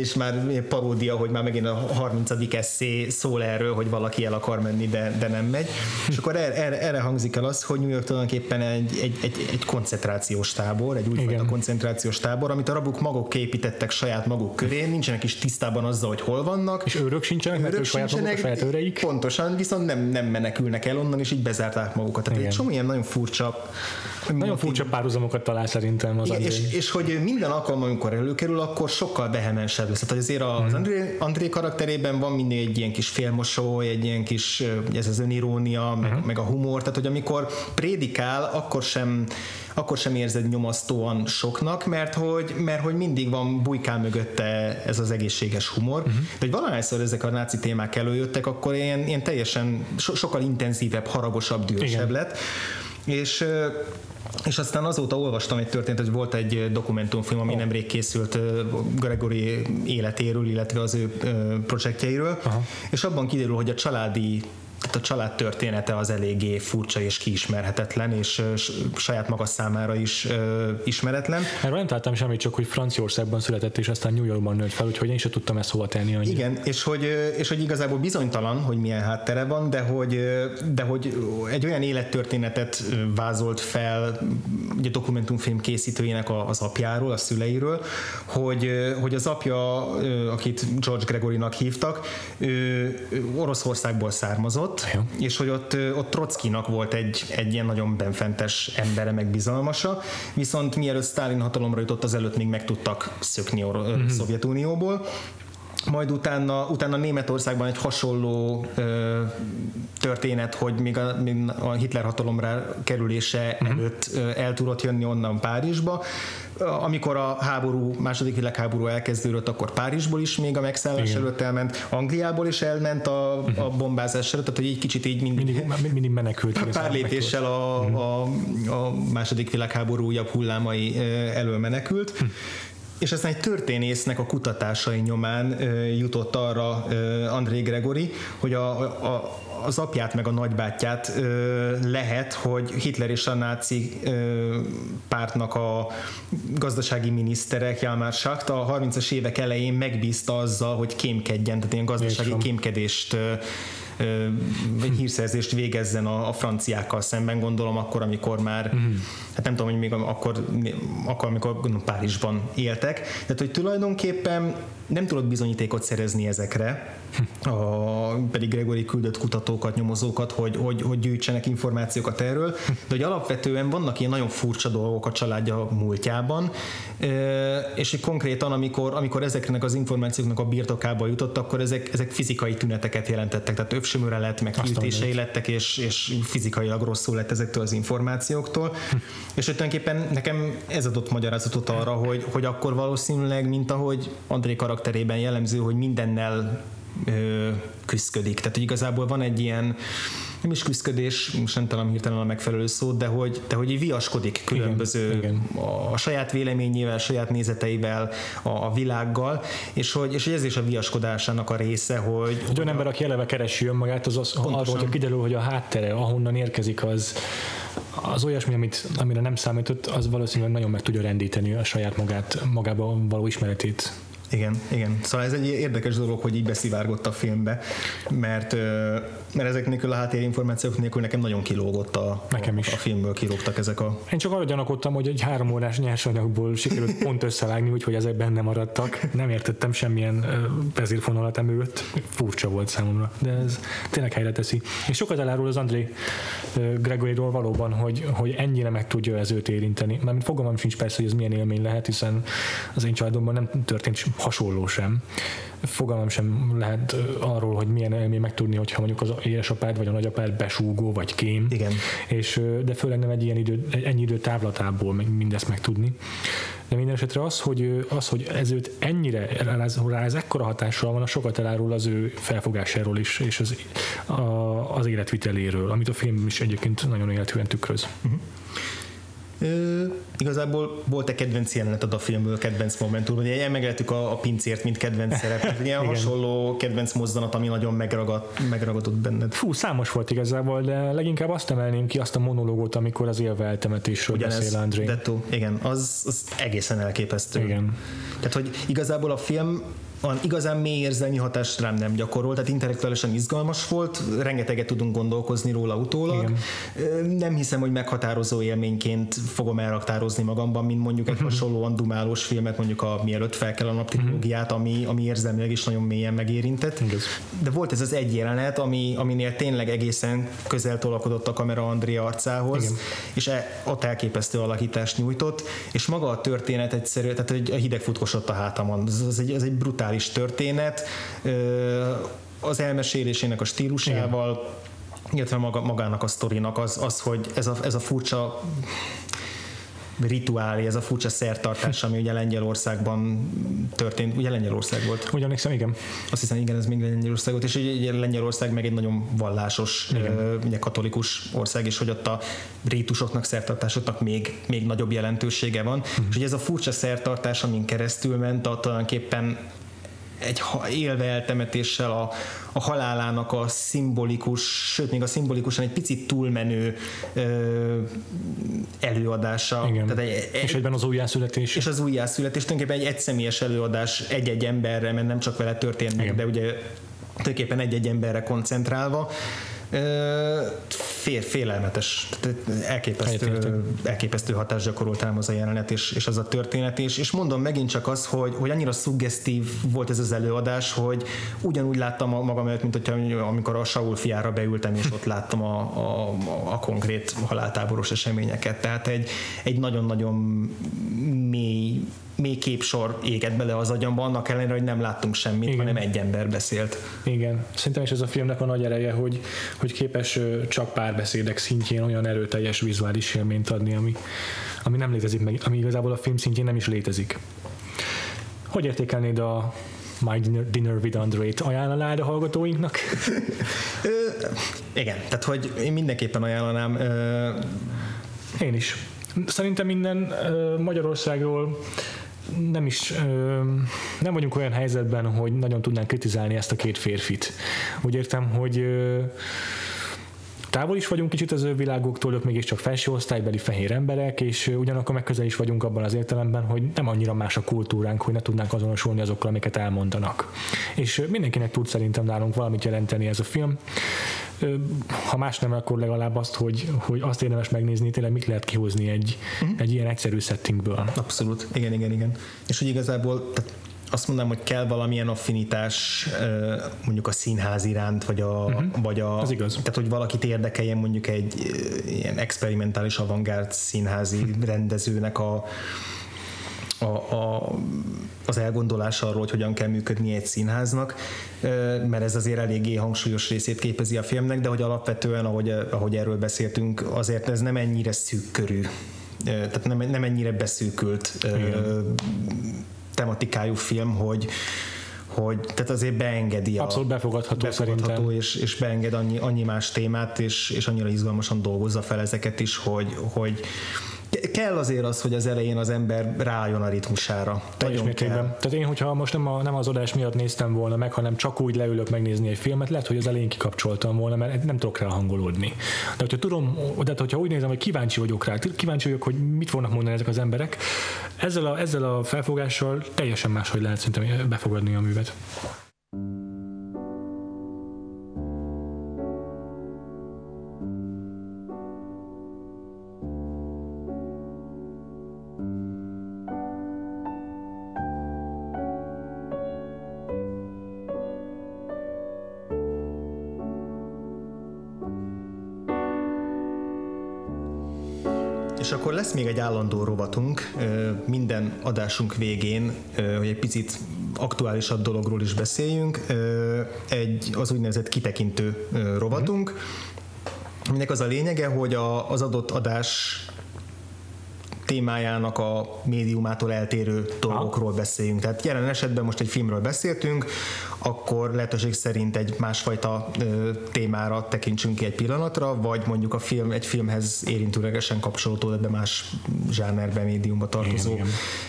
és már paródia, hogy már megint a harmincadik eszé szól erről, hogy valaki el akar menni, de, de nem megy. És akkor erre, erre, erre hangzik el az, hogy New York tulajdonképpen egy, egy, egy, egy koncentrációs tábor, egy újfajta koncentrációs tábor, amit a rabok maguk építettek saját maguk köré, nincsenek is tisztában azzal, hogy hol vannak. És őrök sincsenek, mert ők saját maguk a saját őreik. Pontosan, viszont nem, nem menekülnek el onnan, és így bezárták magukat. Tehát egy csomó ilyen nagyon furcsa... Nagyon furcsa párhuzamokat talál szerintem az igen, és, és hogy minden alkalom, amikor előkerül, akkor sokkal vehemensebb lesz. Tehát azért az hmm. André, André karakterében van mindig egy ilyen kis félmosoly, egy ilyen kis, ez az önirónia, hmm. meg, meg a humor. Tehát, hogy amikor prédikál, akkor sem akkor sem érzed nyomasztóan soknak, mert hogy, mert hogy mindig van bujkál mögötte ez az egészséges humor. Uh-huh. De hogy valamelyször ezek a náci témák előjöttek, akkor ilyen, ilyen teljesen so, sokkal intenzívebb, haragosabb, dühösebb lett. És... és aztán azóta olvastam egy történet, hogy volt egy dokumentumfilm, ami oh. nemrég készült Gregory életéről, illetve az ő projektjeiről, aha. és abban kiderül, hogy a családi, a család története az eléggé furcsa és kiismerhetetlen, és saját maga számára is ismeretlen. Erről nem találtam semmit, csak hogy Franciaországban született, és aztán New Yorkban nőtt fel, úgyhogy én sem tudtam ezt hova tenni annyira. Igen, és hogy, és hogy igazából bizonytalan, hogy milyen háttere van, de hogy, de hogy egy olyan élettörténetet vázolt fel ugye dokumentumfilm készítőjének az apjáról, a szüleiről, hogy, hogy az apja, akit George Gregorynak hívtak, Oroszországból származott, jó. És hogy ott, ott Trockinak volt egy, egy ilyen nagyon benfentes embere, meg bizalmasa, viszont mielőtt Sztálin hatalomra jutott, azelőtt még meg tudtak szökni a mm-hmm. Szovjetunióból. Majd utána, utána Németországban egy hasonló ö, történet, hogy még a, még a Hitler hatalomra kerülése uh-huh. előtt ö, el tudott jönni onnan Párizsba. Amikor a háború, második világháború elkezdődött, akkor Párizsból is még a megszállás igen. előtt elment, Angliából is elment a, uh-huh. a bombázás előtt, tehát hogy így kicsit így mindig, mindig, mindig menekült. Pár lépéssel a, a, a második világháború újabb hullámai elől menekült. Uh-huh. És aztán egy történésznek a kutatásai nyomán ö, jutott arra ö, André Gregory, hogy a, a, az apját meg a nagybátyját ö, lehet, hogy Hitler és a náci ö, pártnak a gazdasági minisztere, Hjalmar Schacht a harmincas évek elején megbízta azzal, hogy kémkedjen, tehát ilyen gazdasági Én kémkedést ö, vagy hírszerzést végezzen a, a franciákkal szemben, gondolom akkor, amikor már, uh-huh. hát nem tudom, hogy még akkor, akkor amikor gondolom, Párizsban éltek. Tehát, hogy tulajdonképpen nem tudott bizonyítékot szerezni ezekre, a, pedig Gregory küldött kutatókat, nyomozókat, hogy, hogy, hogy gyűjtsenek információkat erről, de hogy alapvetően vannak ilyen nagyon furcsa dolgok a családja múltjában, és hogy konkrétan, amikor, amikor ezeknek az információknak a birtokába jutott, akkor ezek, ezek fizikai tüneteket jelentettek, tehát öpsömöre lett, meg hűtései lettek, és, és fizikailag rosszul lett ezektől az információktól, és tulajdonképpen nekem ez adott magyarázatot arra, hogy, hogy akkor valószínűleg, mint ahogy André karakterében jellemző, hogy mindennel ö, küszködik. Tehát, hogy igazából van egy ilyen, nem is küszködés, most nem talán hirtelen a megfelelő szót, de hogy, de hogy viaskodik különböző igen, igen. A, a saját véleményével, a saját nézeteivel, a, a világgal, és hogy, és hogy ez is a viaskodásának a része, hogy... Egy olyan ember, aki eleve keresi önmagát, az, az arról, hogy kiderül, hogy a háttere, ahonnan érkezik, az az olyasmi, amit, amire nem számított, az valószínűleg nagyon meg tudja rendíteni a saját magát, magában való ismeretét. Igen, igen. Szóval ez egy érdekes dolog, hogy így beszivárgott a filmbe, mert, mert ezek nélkül a háttérinformációk nélkül nekem nagyon kilógott a, nekem is. A filmből, kilógtak ezek a... Én csak arra gyanakodtam, hogy egy három órás nyersanyagból sikerült pont összevágni, úgyhogy ezek benne maradtak. Nem értettem semmilyen vezérfonalat emögött. Furcsa volt számomra, de ez tényleg helyre teszi. És sokat elárul az André Gregoryról valóban, hogy, hogy ennyire meg tudja ez őt érinteni. Mármint fogalmam sincs persze, hogy ez milyen élmény lehet, hiszen az én családomban nem történt hasonló sem. Fogalmam sem lehet arról, hogy milyen elmény megtudni, hogyha mondjuk az édesapád vagy a nagyapád besúgó vagy kém. Igen. És, de főleg nem egy ilyen idő, ennyi idő távlatából mindezt megtudni. De minden esetre az, hogy, az, hogy ez őt ennyire rá ez ekkora hatással van, a sokat elárul az ő felfogásáról is, és az, a, az életviteléről, amit a film is egyébként nagyon élethűen tükröz. Uh-huh. Ö, igazából volt-e kedvenc jeleneted a filmből, kedvenc momentum, ugye elmegeltük a, a pincért, mint kedvenc szerep, ilyen hasonló kedvenc mozzanat, ami nagyon megragadt, megragadott benned. Fú, számos volt igazából, de leginkább azt emelném ki, azt a monológot, amikor az élve eltemetésről ugyanez, beszél André. Detto, igen, az, az egészen elképesztő. Igen. Tehát, hogy igazából a film igazán mély érzelmi hatást rám nem gyakorolt, tehát intellektuálisan izgalmas volt, rengeteget tudunk gondolkozni róla utólag. Igen. Nem hiszem, hogy meghatározó élményként fogom elraktározni magamban, mint mondjuk egy hasonlóan dumálós filmet, mondjuk a Mielőtt fel kell a nap trilógiát, ami, ami érzelmileg is nagyon mélyen megérintett. Igaz. De volt ez az egy jelenet, ami, aminél tényleg egészen közel tolakodott a kamera André arcához, igen. és e, ott elképesztő alakítást nyújtott, és maga a történet egyszerű, tehát egy hideg futkosott a hátamon. Ez egy, ez egy brutál is történet, az elmesélésének a stílusával, igen. illetve maga, magának a sztorinak az, az hogy ez a, ez a furcsa rituálé, ez a furcsa szertartás, ami ugye Lengyelországban történt, ugye Lengyelország volt. Ugyanis, igen. Azt hiszem, igen, ez még Lengyelország volt, és ugye Lengyelország meg egy nagyon vallásos, ugye katolikus ország, és hogy ott a rítusoknak, szertartásoknak még, még nagyobb jelentősége van. Mm. És ugye ez a furcsa szertartás, amin keresztül ment, a, talánképpen egy élve eltemetéssel a, a halálának a szimbolikus, sőt még a szimbolikusan egy picit túlmenő ö, előadása. Tehát egy, egy, és egyben az újjászületés. És az újjászületés tulajdonképpen egy egyszemélyes előadás egy-egy emberre, mert nem csak vele történt meg, de ugye tulajdonképpen egy-egy emberre koncentrálva. Fél, félelmetes, elképesztő, elképesztő hatást gyakorolt rám az a jelenet és, és az a történet, és, és mondom megint csak az, hogy, hogy annyira szuggesztív volt ez az előadás, hogy ugyanúgy láttam magam előtt, mint hogyha amikor a Saul fiára beültem, és ott láttam a, a, a konkrét haláltáboros eseményeket, tehát egy, egy nagyon-nagyon mély mély képsor éget bele az agyamba, annak ellenére, hogy nem láttunk semmit, igen, hanem egy ember beszélt. Igen. Szerintem is ez a filmnek a nagy ereje, hogy, hogy képes csak párbeszédek szintjén olyan erőteljes vizuális élményt adni, ami, ami nem létezik meg, ami igazából a film szintjén nem is létezik. Hogy értékelnéd a My Dinner with André-t? Ajánlanád a hallgatóinknak? Ö, igen, tehát hogy én mindenképpen ajánlanám. Ö... Én is. Szerintem minden Magyarországról nem is, nem vagyunk olyan helyzetben, hogy nagyon tudnánk kritizálni ezt a két férfit. Úgy értem, hogy távol is vagyunk kicsit az ő világoktól, ők mégiscsak felső osztálybeli fehér emberek, és ugyanakkor meg közel is vagyunk abban az értelemben, hogy nem annyira más a kultúránk, hogy ne tudnánk azonosulni azokkal, amiket elmondanak. És mindenkinek tud szerintem nálunk valamit jelenteni ez a film. Ha más nem, akkor legalább azt, hogy, hogy azt érdemes megnézni, tényleg mit lehet kihozni egy, uh-huh. egy ilyen egyszerű settingből. Abszolút, igen, igen, igen. És hogy igazából tehát azt mondanám, hogy kell valamilyen affinitás mondjuk a színház iránt, vagy a... Uh-huh. Vagy a az igaz. Tehát, hogy valakit érdekeljen mondjuk egy ilyen experimentális avantgárd színházi uh-huh. rendezőnek a A, a, az elgondolás arról, hogy hogyan kell működni egy színháznak, mert ez azért eléggé hangsúlyos részét képezi a filmnek, de hogy alapvetően, ahogy, ahogy erről beszéltünk, azért ez nem ennyire szűk körű, tehát nem, nem ennyire beszűkült ö, tematikájú film, hogy hogy tehát azért beengedi. Abszolút befogadható, befogadható szerintem. És, és beenged annyi, annyi más témát, és, és annyira izgalmasan dolgozza fel ezeket is, hogy, hogy kell azért az, hogy az elején az ember rájön a ritmusára. Teljes mértékben. Tehát én, hogyha most nem, a, nem az adás miatt néztem volna meg, hanem csak úgy leülök megnézni egy filmet, lehet, hogy az elején kikapcsoltam volna, mert nem tudok rá hangolódni. De hogyha tudom, de hogyha úgy nézem, hogy kíváncsi vagyok rá, kíváncsi vagyok, hogy mit fognak mondani ezek az emberek, ezzel a, ezzel a felfogással teljesen máshogy lehet szerintem befogadni a művet. És akkor lesz még egy állandó rovatunk minden adásunk végén, hogy egy picit aktuálisabb dologról is beszéljünk, egy az úgynevezett kitekintő rovatunk, aminek az a lényege, hogy a, az adott adás témájának a médiumától eltérő dolgokról beszéljünk. Tehát jelen esetben most egy filmről beszéltünk, akkor lehetőség szerint egy másfajta ö, témára tekintsünk ki egy pillanatra, vagy mondjuk a film, egy filmhez érintőlegesen kapcsolódó, de más zsánerben, médiumba tartozó igen,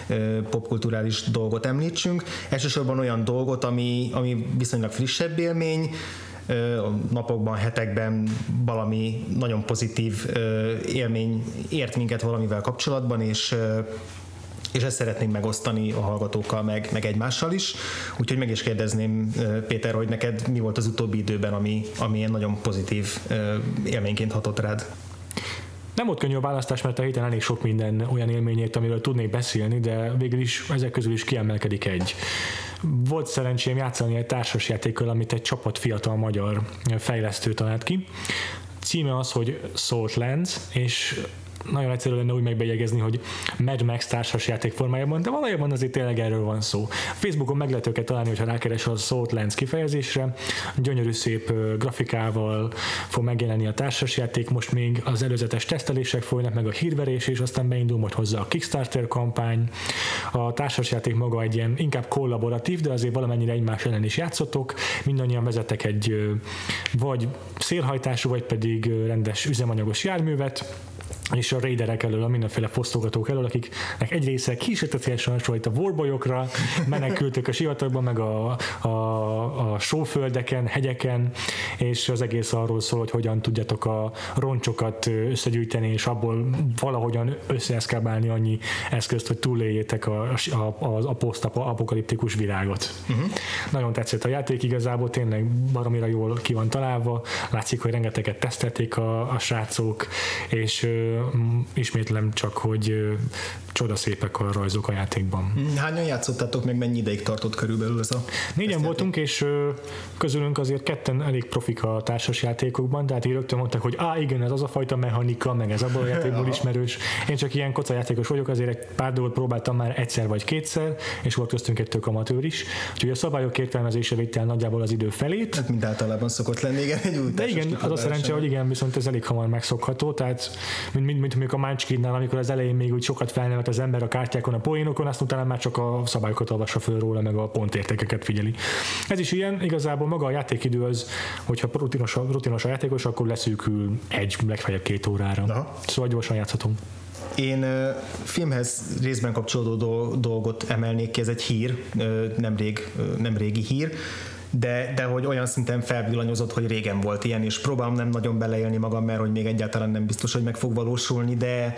igen. Ö, popkulturális dolgot említsünk. Elsősorban olyan dolgot, ami, ami viszonylag frissebb élmény, napokban, hetekben valami nagyon pozitív élmény ért minket valamivel kapcsolatban, és, és ezt szeretném megosztani a hallgatókkal, meg, meg egymással is. Úgyhogy meg is kérdezném, Péter, hogy neked mi volt az utóbbi időben, ami, ami ilyen nagyon pozitív élményként hatott rád? Nem volt könnyű a választás, mert a héten elég sok minden olyan élményért, amiről tudnék beszélni, de végül is ezek közül is kiemelkedik egy. Volt szerencsém játszani egy társasjátékkal, amit egy csapat fiatal magyar fejlesztő talált ki. Címe az, hogy Salt Lens, és nagyon egyszerű lenne úgy megbejegyezni, hogy Mad Max társasjáték formájában, de valójában azért tényleg erről van szó. Facebookon meg lehet őket találni, hogyha rákeres a Salt Lens kifejezésre. Gyönyörű szép grafikával fog megjelenni a társasjáték, most még az előzetes tesztelések folynak, meg a hírverés, és aztán beindul majd hozzá a Kickstarter kampány. A társasjáték maga egy ilyen inkább kollaboratív, de azért valamennyire egymás ellen is játszotok. Mindannyian vezetek egy vagy szélhajtású, vagy pedig rendes üzemanyagos járművet, és a raiderek elől, a mindenféle fosztogatók elől, akiknek egy része kísértetiesen hasonlít a warbolyokra, menekültek a sivatagban, meg a, a, a sóföldeken, hegyeken, és az egész arról szól, hogy hogyan tudjátok a roncsokat összegyűjteni, és abból valahogyan összeeszkábálni annyi eszközt, hogy túléljétek a, a, az posztapokaliptikus világot. Uh-huh. Nagyon tetszett a játék, igazából tényleg baromira jól ki van találva, látszik, hogy rengeteget tesztelték a, a srácok, és ismétlem csak, hogy csodaszépek a rajzok a játékban. Hányan játszottatok, meg mennyi ideig tartott körülbelül ez a... Négyen voltunk, és közülünk azért ketten elég profik a társasjátékokban, tehát így rögtön mondták, hogy á, igen, ez az a fajta mechanika, meg ez abban a játékból ismerős. Én csak ilyen kocajátékos vagyok, azért egy pár dolgot próbáltam már egyszer vagy kétszer, és volt köztünk egy tök amatőr is. Úgyhogy a szabályok értelmezése vitte el nagyjából az idő felét. Hát mint általában szokott lenni, igen, egy új de igen, az a szerencse, hogy igen, viszont ez elég hamar megszokható, tehát mint, mint, mint mondjuk a Munchkinnál, amikor az elején még úgy sokat felnevet az ember a kártyákon, a poénokon, azt utána már csak a szabályokat olvassa föl róla, meg a pontértékeket figyeli. Ez is ilyen, igazából maga a játékidő az, hogyha rutinos, rutinos a játékos, akkor leszűkül egy, legfeljebb két órára. Aha. Szóval gyorsan játszhatom. Én filmhez részben kapcsolódó dolgot emelnék ki, ez egy hír, nemrég, nem régi hír, de, de hogy olyan szinten felvillanyozott, hogy régen volt ilyen, és próbálom nem nagyon beleélni magam, mert hogy még egyáltalán nem biztos, hogy meg fog valósulni, de,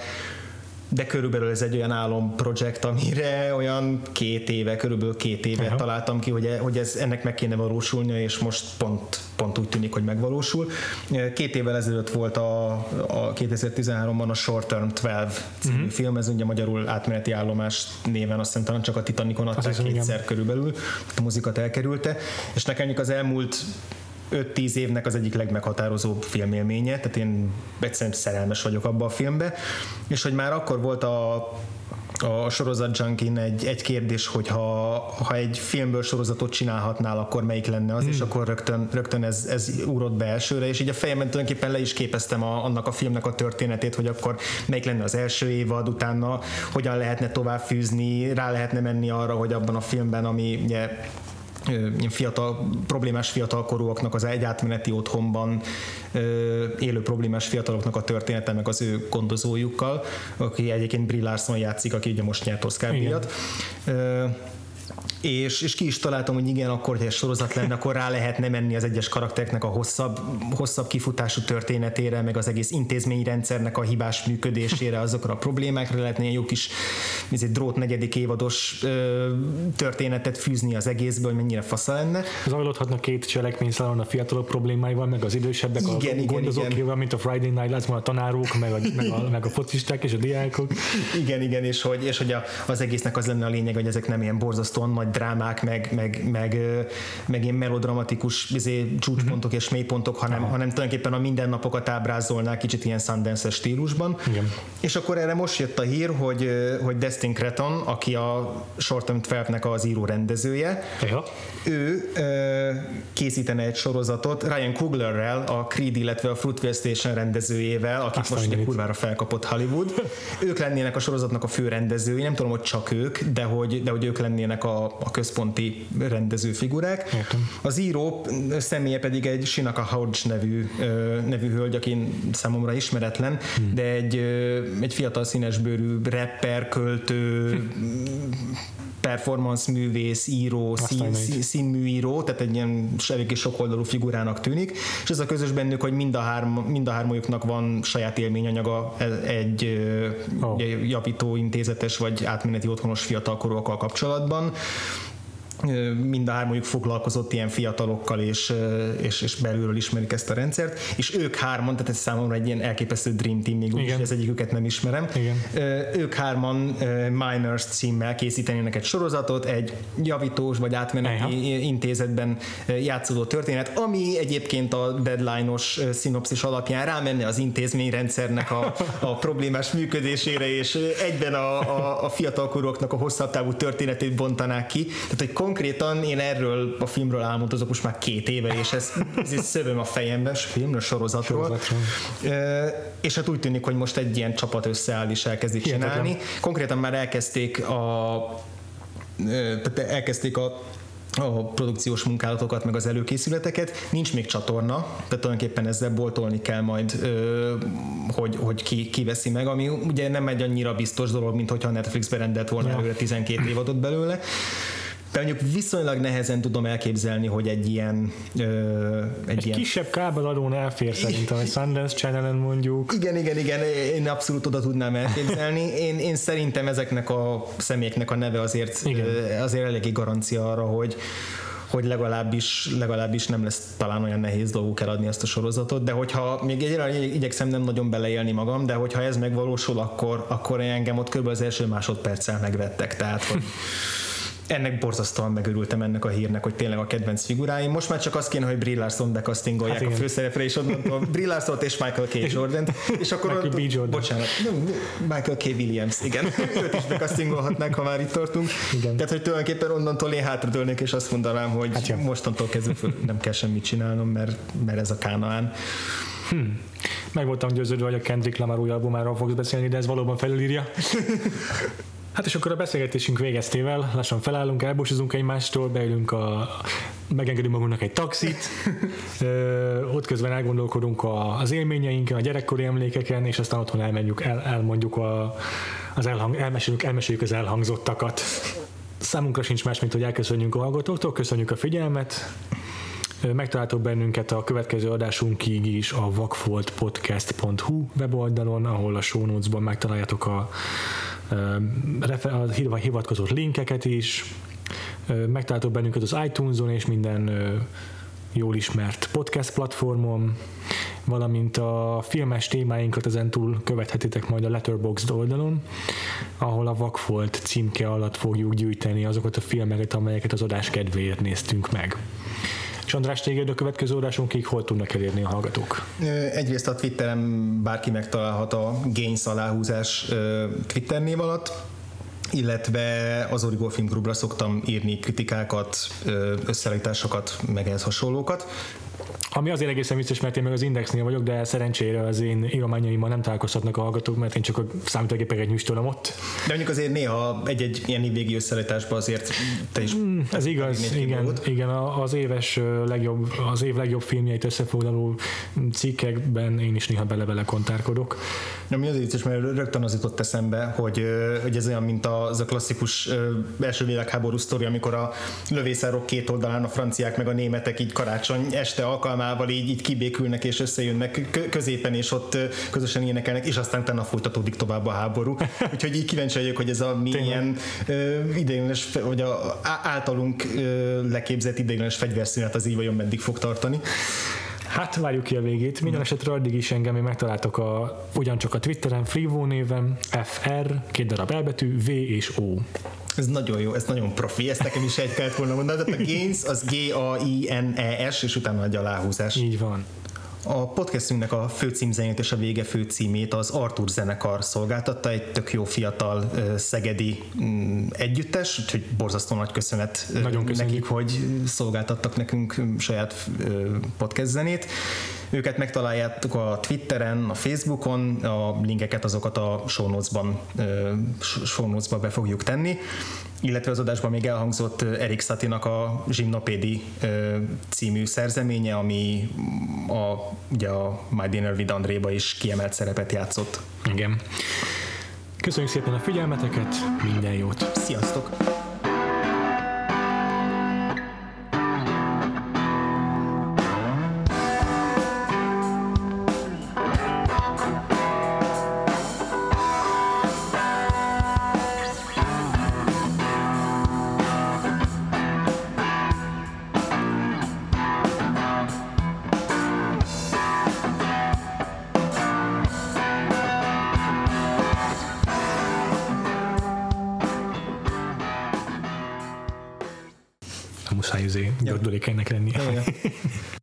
de körülbelül ez egy olyan álomprojekt, amire olyan két éve, körülbelül két éve Aha. találtam ki, hogy, hogy ez, ennek meg kéne valósulnia, és most pont, pont úgy tűnik, hogy megvalósul. Két évvel ezelőtt volt a, a kétezer-tizenháromban a Short Term tizenkettő című uh-huh. film, ez ugye magyarul Átmeneti állomás néven, azt hiszem talán csak a Titanicon adták kétszer igen. körülbelül, a muzikat elkerülte, és nekem az elmúlt öt-tíz évnek az egyik legmeghatározóbb filmélménye, tehát én egyszerűen szerelmes vagyok abba a filmbe, és hogy már akkor volt a a sorozat junkin egy, egy kérdés, hogy ha, ha egy filmből sorozatot csinálhatnál, akkor melyik lenne az, mm. és akkor rögtön, rögtön ez, ez úrott be elsőre, és így a fejemben tulajdonképpen le is képeztem a, annak a filmnek a történetét, hogy akkor melyik lenne az első évad, utána hogyan lehetne tovább fűzni, rá lehetne menni arra, hogy abban a filmben, ami ugye fiatal, problémás fiatalkorúaknak az egy átmeneti otthonban élő problémás fiataloknak a története, meg az ő gondozójukkal, aki egyébként Brie Larson játszik, aki ugye most nyert Oscar-díjat. És, és ki is találtam, hogy igen, akkor, hogy egy sorozat lenne, akkor rá lehetne menni az egyes karaktereknek a hosszabb, hosszabb kifutású történetére, meg az egész intézményrendszernek a hibás működésére, azokra a problémákra lehetne egy jó kis egy drót negyedik évados ö, történetet fűzni az egészből, hogy mennyire fasza lenne. Zajlódhatna két cselekményszálon a fiatalok problémáival, meg az idősebbek, igen, a gondozókéval, mint a Friday Night Lights, a tanárok, meg a, meg, a, meg a focisták és a diákok. Igen, igen, és hogy, és hogy a, az egésznek az lenne a lényeg, hogy ezek nem ilyen borzasztóan nagy drámák, meg, meg, meg, meg ilyen melodramatikus izé, csúcspontok és mélypontok, hanem, hanem tulajdonképpen a mindennapokat ábrázolnák kicsit ilyen Sundance-es stílusban. Igen. És akkor erre most jött a hír, hogy, hogy Destin Cretton, aki a Short Term tizenkettőnek az író-rendezője, Eha. ő készítene egy sorozatot Ryan Cooglerrel, a Creed, illetve a Fruitvale Station rendezőjével, akik Aztán most ugye kurvára felkapott Hollywood. Ők lennének a sorozatnak a fő rendezői, nem tudom, hogy csak ők, de hogy, de hogy ők lennének a a központi rendező figurák. Értem. Az író személye pedig egy Sinaka Hodge nevű, nevű hölgy, aki számomra ismeretlen, hmm. de egy, egy fiatal színesbőrű rapper, költő, hmm. performance művész, író, szín, szín, színműíró, tehát egy ilyen elég sokoldalú figurának tűnik, és ez a közös bennük, hogy mind a, hárm, mind a hármójuknak van saját élményanyaga egy oh. javító intézetes vagy átmeneti otthonos fiatalkorúakkal kapcsolatban. Mind a hármójuk foglalkozott ilyen fiatalokkal, és, és, és belülről ismerik ezt a rendszert, és ők hárman, tehát ez számomra egy ilyen elképesztő dream team, még úgyis ez egyiküket nem ismerem. Igen. Ők hárman Minors címmel készítenének egy sorozatot, egy javítós vagy átmeneti Eha. intézetben játszódó történet, ami egyébként a deadline-os szinopszis alapján rámenne az intézményrendszernek a, a problémás működésére, és egyben a, a, a fiatalkorúaknak a hosszabb távú történetét bontanák ki, tehát egy konkrétan én erről a filmről álmodozok most már két éve, és ezt, ezt szövöm a fejembe, filmről, sorozatról. E, és hát úgy tűnik, hogy most egy ilyen csapat összeáll és elkezdik Hihetetlen. csinálni. Konkrétan már elkezdték a, elkezdték a a produkciós munkálatokat, meg az előkészületeket. Nincs még csatorna, tehát tulajdonképpen ezzel boltolni kell majd, hogy, hogy ki, ki veszi meg, ami ugye nem egy annyira biztos dolog, mint hogyha a Netflix berendelt volna előre tizenkét évadot belőle. De mondjuk viszonylag nehezen tudom elképzelni, hogy egy ilyen... Ö, egy egy ilyen... kisebb kábeladón elfér szerintem, hogy Sundance Channel-en mondjuk. Igen, igen, igen, én abszolút oda tudnám elképzelni. Én, én szerintem ezeknek a személyeknek a neve azért, azért eléggé garancia arra, hogy, hogy legalábbis, legalábbis nem lesz talán olyan nehéz dolguk eladni ezt a sorozatot, de hogyha még egyébként igyekszem nem nagyon beleélni magam, de hogyha ez megvalósul, akkor, akkor engem ott kb. Az első másodperccel megvettek. Tehát, hogy... Ennek borzasztóan megörültem ennek a hírnek, hogy tényleg a kedvenc figuráim. Most már csak azt kéne, hogy Brie Larson bekasztingolják hát a főszerepre, és onnantól Brie Larsont és Michael K. Jordant, és akkor Michael ott, Jordan. Bocsánat, Michael K. Williams, igen. Őt is bekasztingolhatnánk, ha már itt tartunk. Igen. Tehát, hogy tulajdonképpen onnantól én hátradőlnék, és azt mondanám, hogy hát mostantól kezdve nem kell semmit csinálnom, mert, mert ez a Kánaán. Hmm. Meg voltam győződve, hogy a Kendrick Lamar új albumáról fogsz beszélni, de ez valóban felülírja. Hát és akkor a beszélgetésünk végeztével lassan felállunk, elbúcsúzunk egymástól, beülünk a... megengedünk magunknak egy taxit, ö, ott közben elgondolkodunk a, az élményeinken, a gyerekkori emlékeken, és aztán otthon elmenjük, el, elmondjuk a, az elhang, elmeséljük, elmeséljük az elhangzottakat. Számunkra sincs más, mint hogy elköszönjünk a hallgatóktól, köszönjük a figyelmet, megtaláltok bennünket a következő adásunkig is a vakfoltpodcast pont hu weboldalon, ahol a show notes-ban megtaláljátok a a hivatkozó linkeket is, megtaláltok bennünket az iTunes-on és minden jól ismert podcast platformon, valamint a filmes témáinkat ezentúl követhetitek majd a Letterboxd oldalon, ahol a Vakfolt címke alatt fogjuk gyűjteni azokat a filmeket, amelyeket az adás kedvéért néztünk meg. És András, téged a következő órásunkig hol tudnak elérni a hallgatók? Egyrészt a Twitteren bárki megtalálhat a Gains aláhúzás Twitter név alatt, illetve az Origó Film Clubra szoktam írni kritikákat, összeállításokat, meg ehhez hasonlókat. Ami azért egészen vicces, mert én meg az Indexnél vagyok, de szerencsére az én írományaimmal nem találkozhatnak a hallgatók, mert én csak a számítógépeket nyújtolom ott. De mondjuk azért néha egy-egy ilyen évvégi összeállításban azért te is... Mm, ez igaz, igen, igen, az éves legjobb, az év legjobb filmjeit összefoglaló cikkekben én is néha bele-bele kontárkodok. Ami azért vicces, mert rögtön az jutott eszembe, hogy, hogy ez olyan, mint az a klasszikus első világháború sztori, amikor a lövészárok két oldalán a franciák meg a németek így karácsony este alkalmával így, így kibékülnek és összejönnek középen, és ott közösen énekelnek, és aztán utána folytatódik tovább a háború. Úgyhogy így kíváncsi vagyok, hogy ez a milyen ideiglenes, vagy a, általunk leképzett ideiglenes fegyverszünet az így vajon meddig fog tartani. Hát várjuk ki a végét. Minden esetre addig is engem én megtaláltok a, ugyancsak a Twitteren, Frivo névem, ef er, két darab elbetű, V és O. Ez nagyon jó, ez nagyon profi, ezt nekem is egy kellett volna mondani. Tehát a Gains az G A I N E S, és utána egy aláhúzás. Így van. A podcastünknek a főcímzenét és a vége főcímét az Arthur zenekar szolgáltatta, egy tök jó fiatal szegedi együttes, úgyhogy borzasztó nagy köszönet Nagyon nekik, hogy szolgáltattak nekünk saját podcast zenét. Őket megtaláljátok a Twitteren, a Facebookon, a linkeket azokat a show notes-ban, show notes-ba be fogjuk tenni, illetve az adásban még elhangzott Erik Satie-nak a Zsimnopédi című szerzeménye, ami a, ugye a My Dinner with Andréba is kiemelt szerepet játszott. Igen. Köszönjük szépen a figyelmeteket, minden jót! Sziasztok! Muszáj azért gördülékenynek lenni.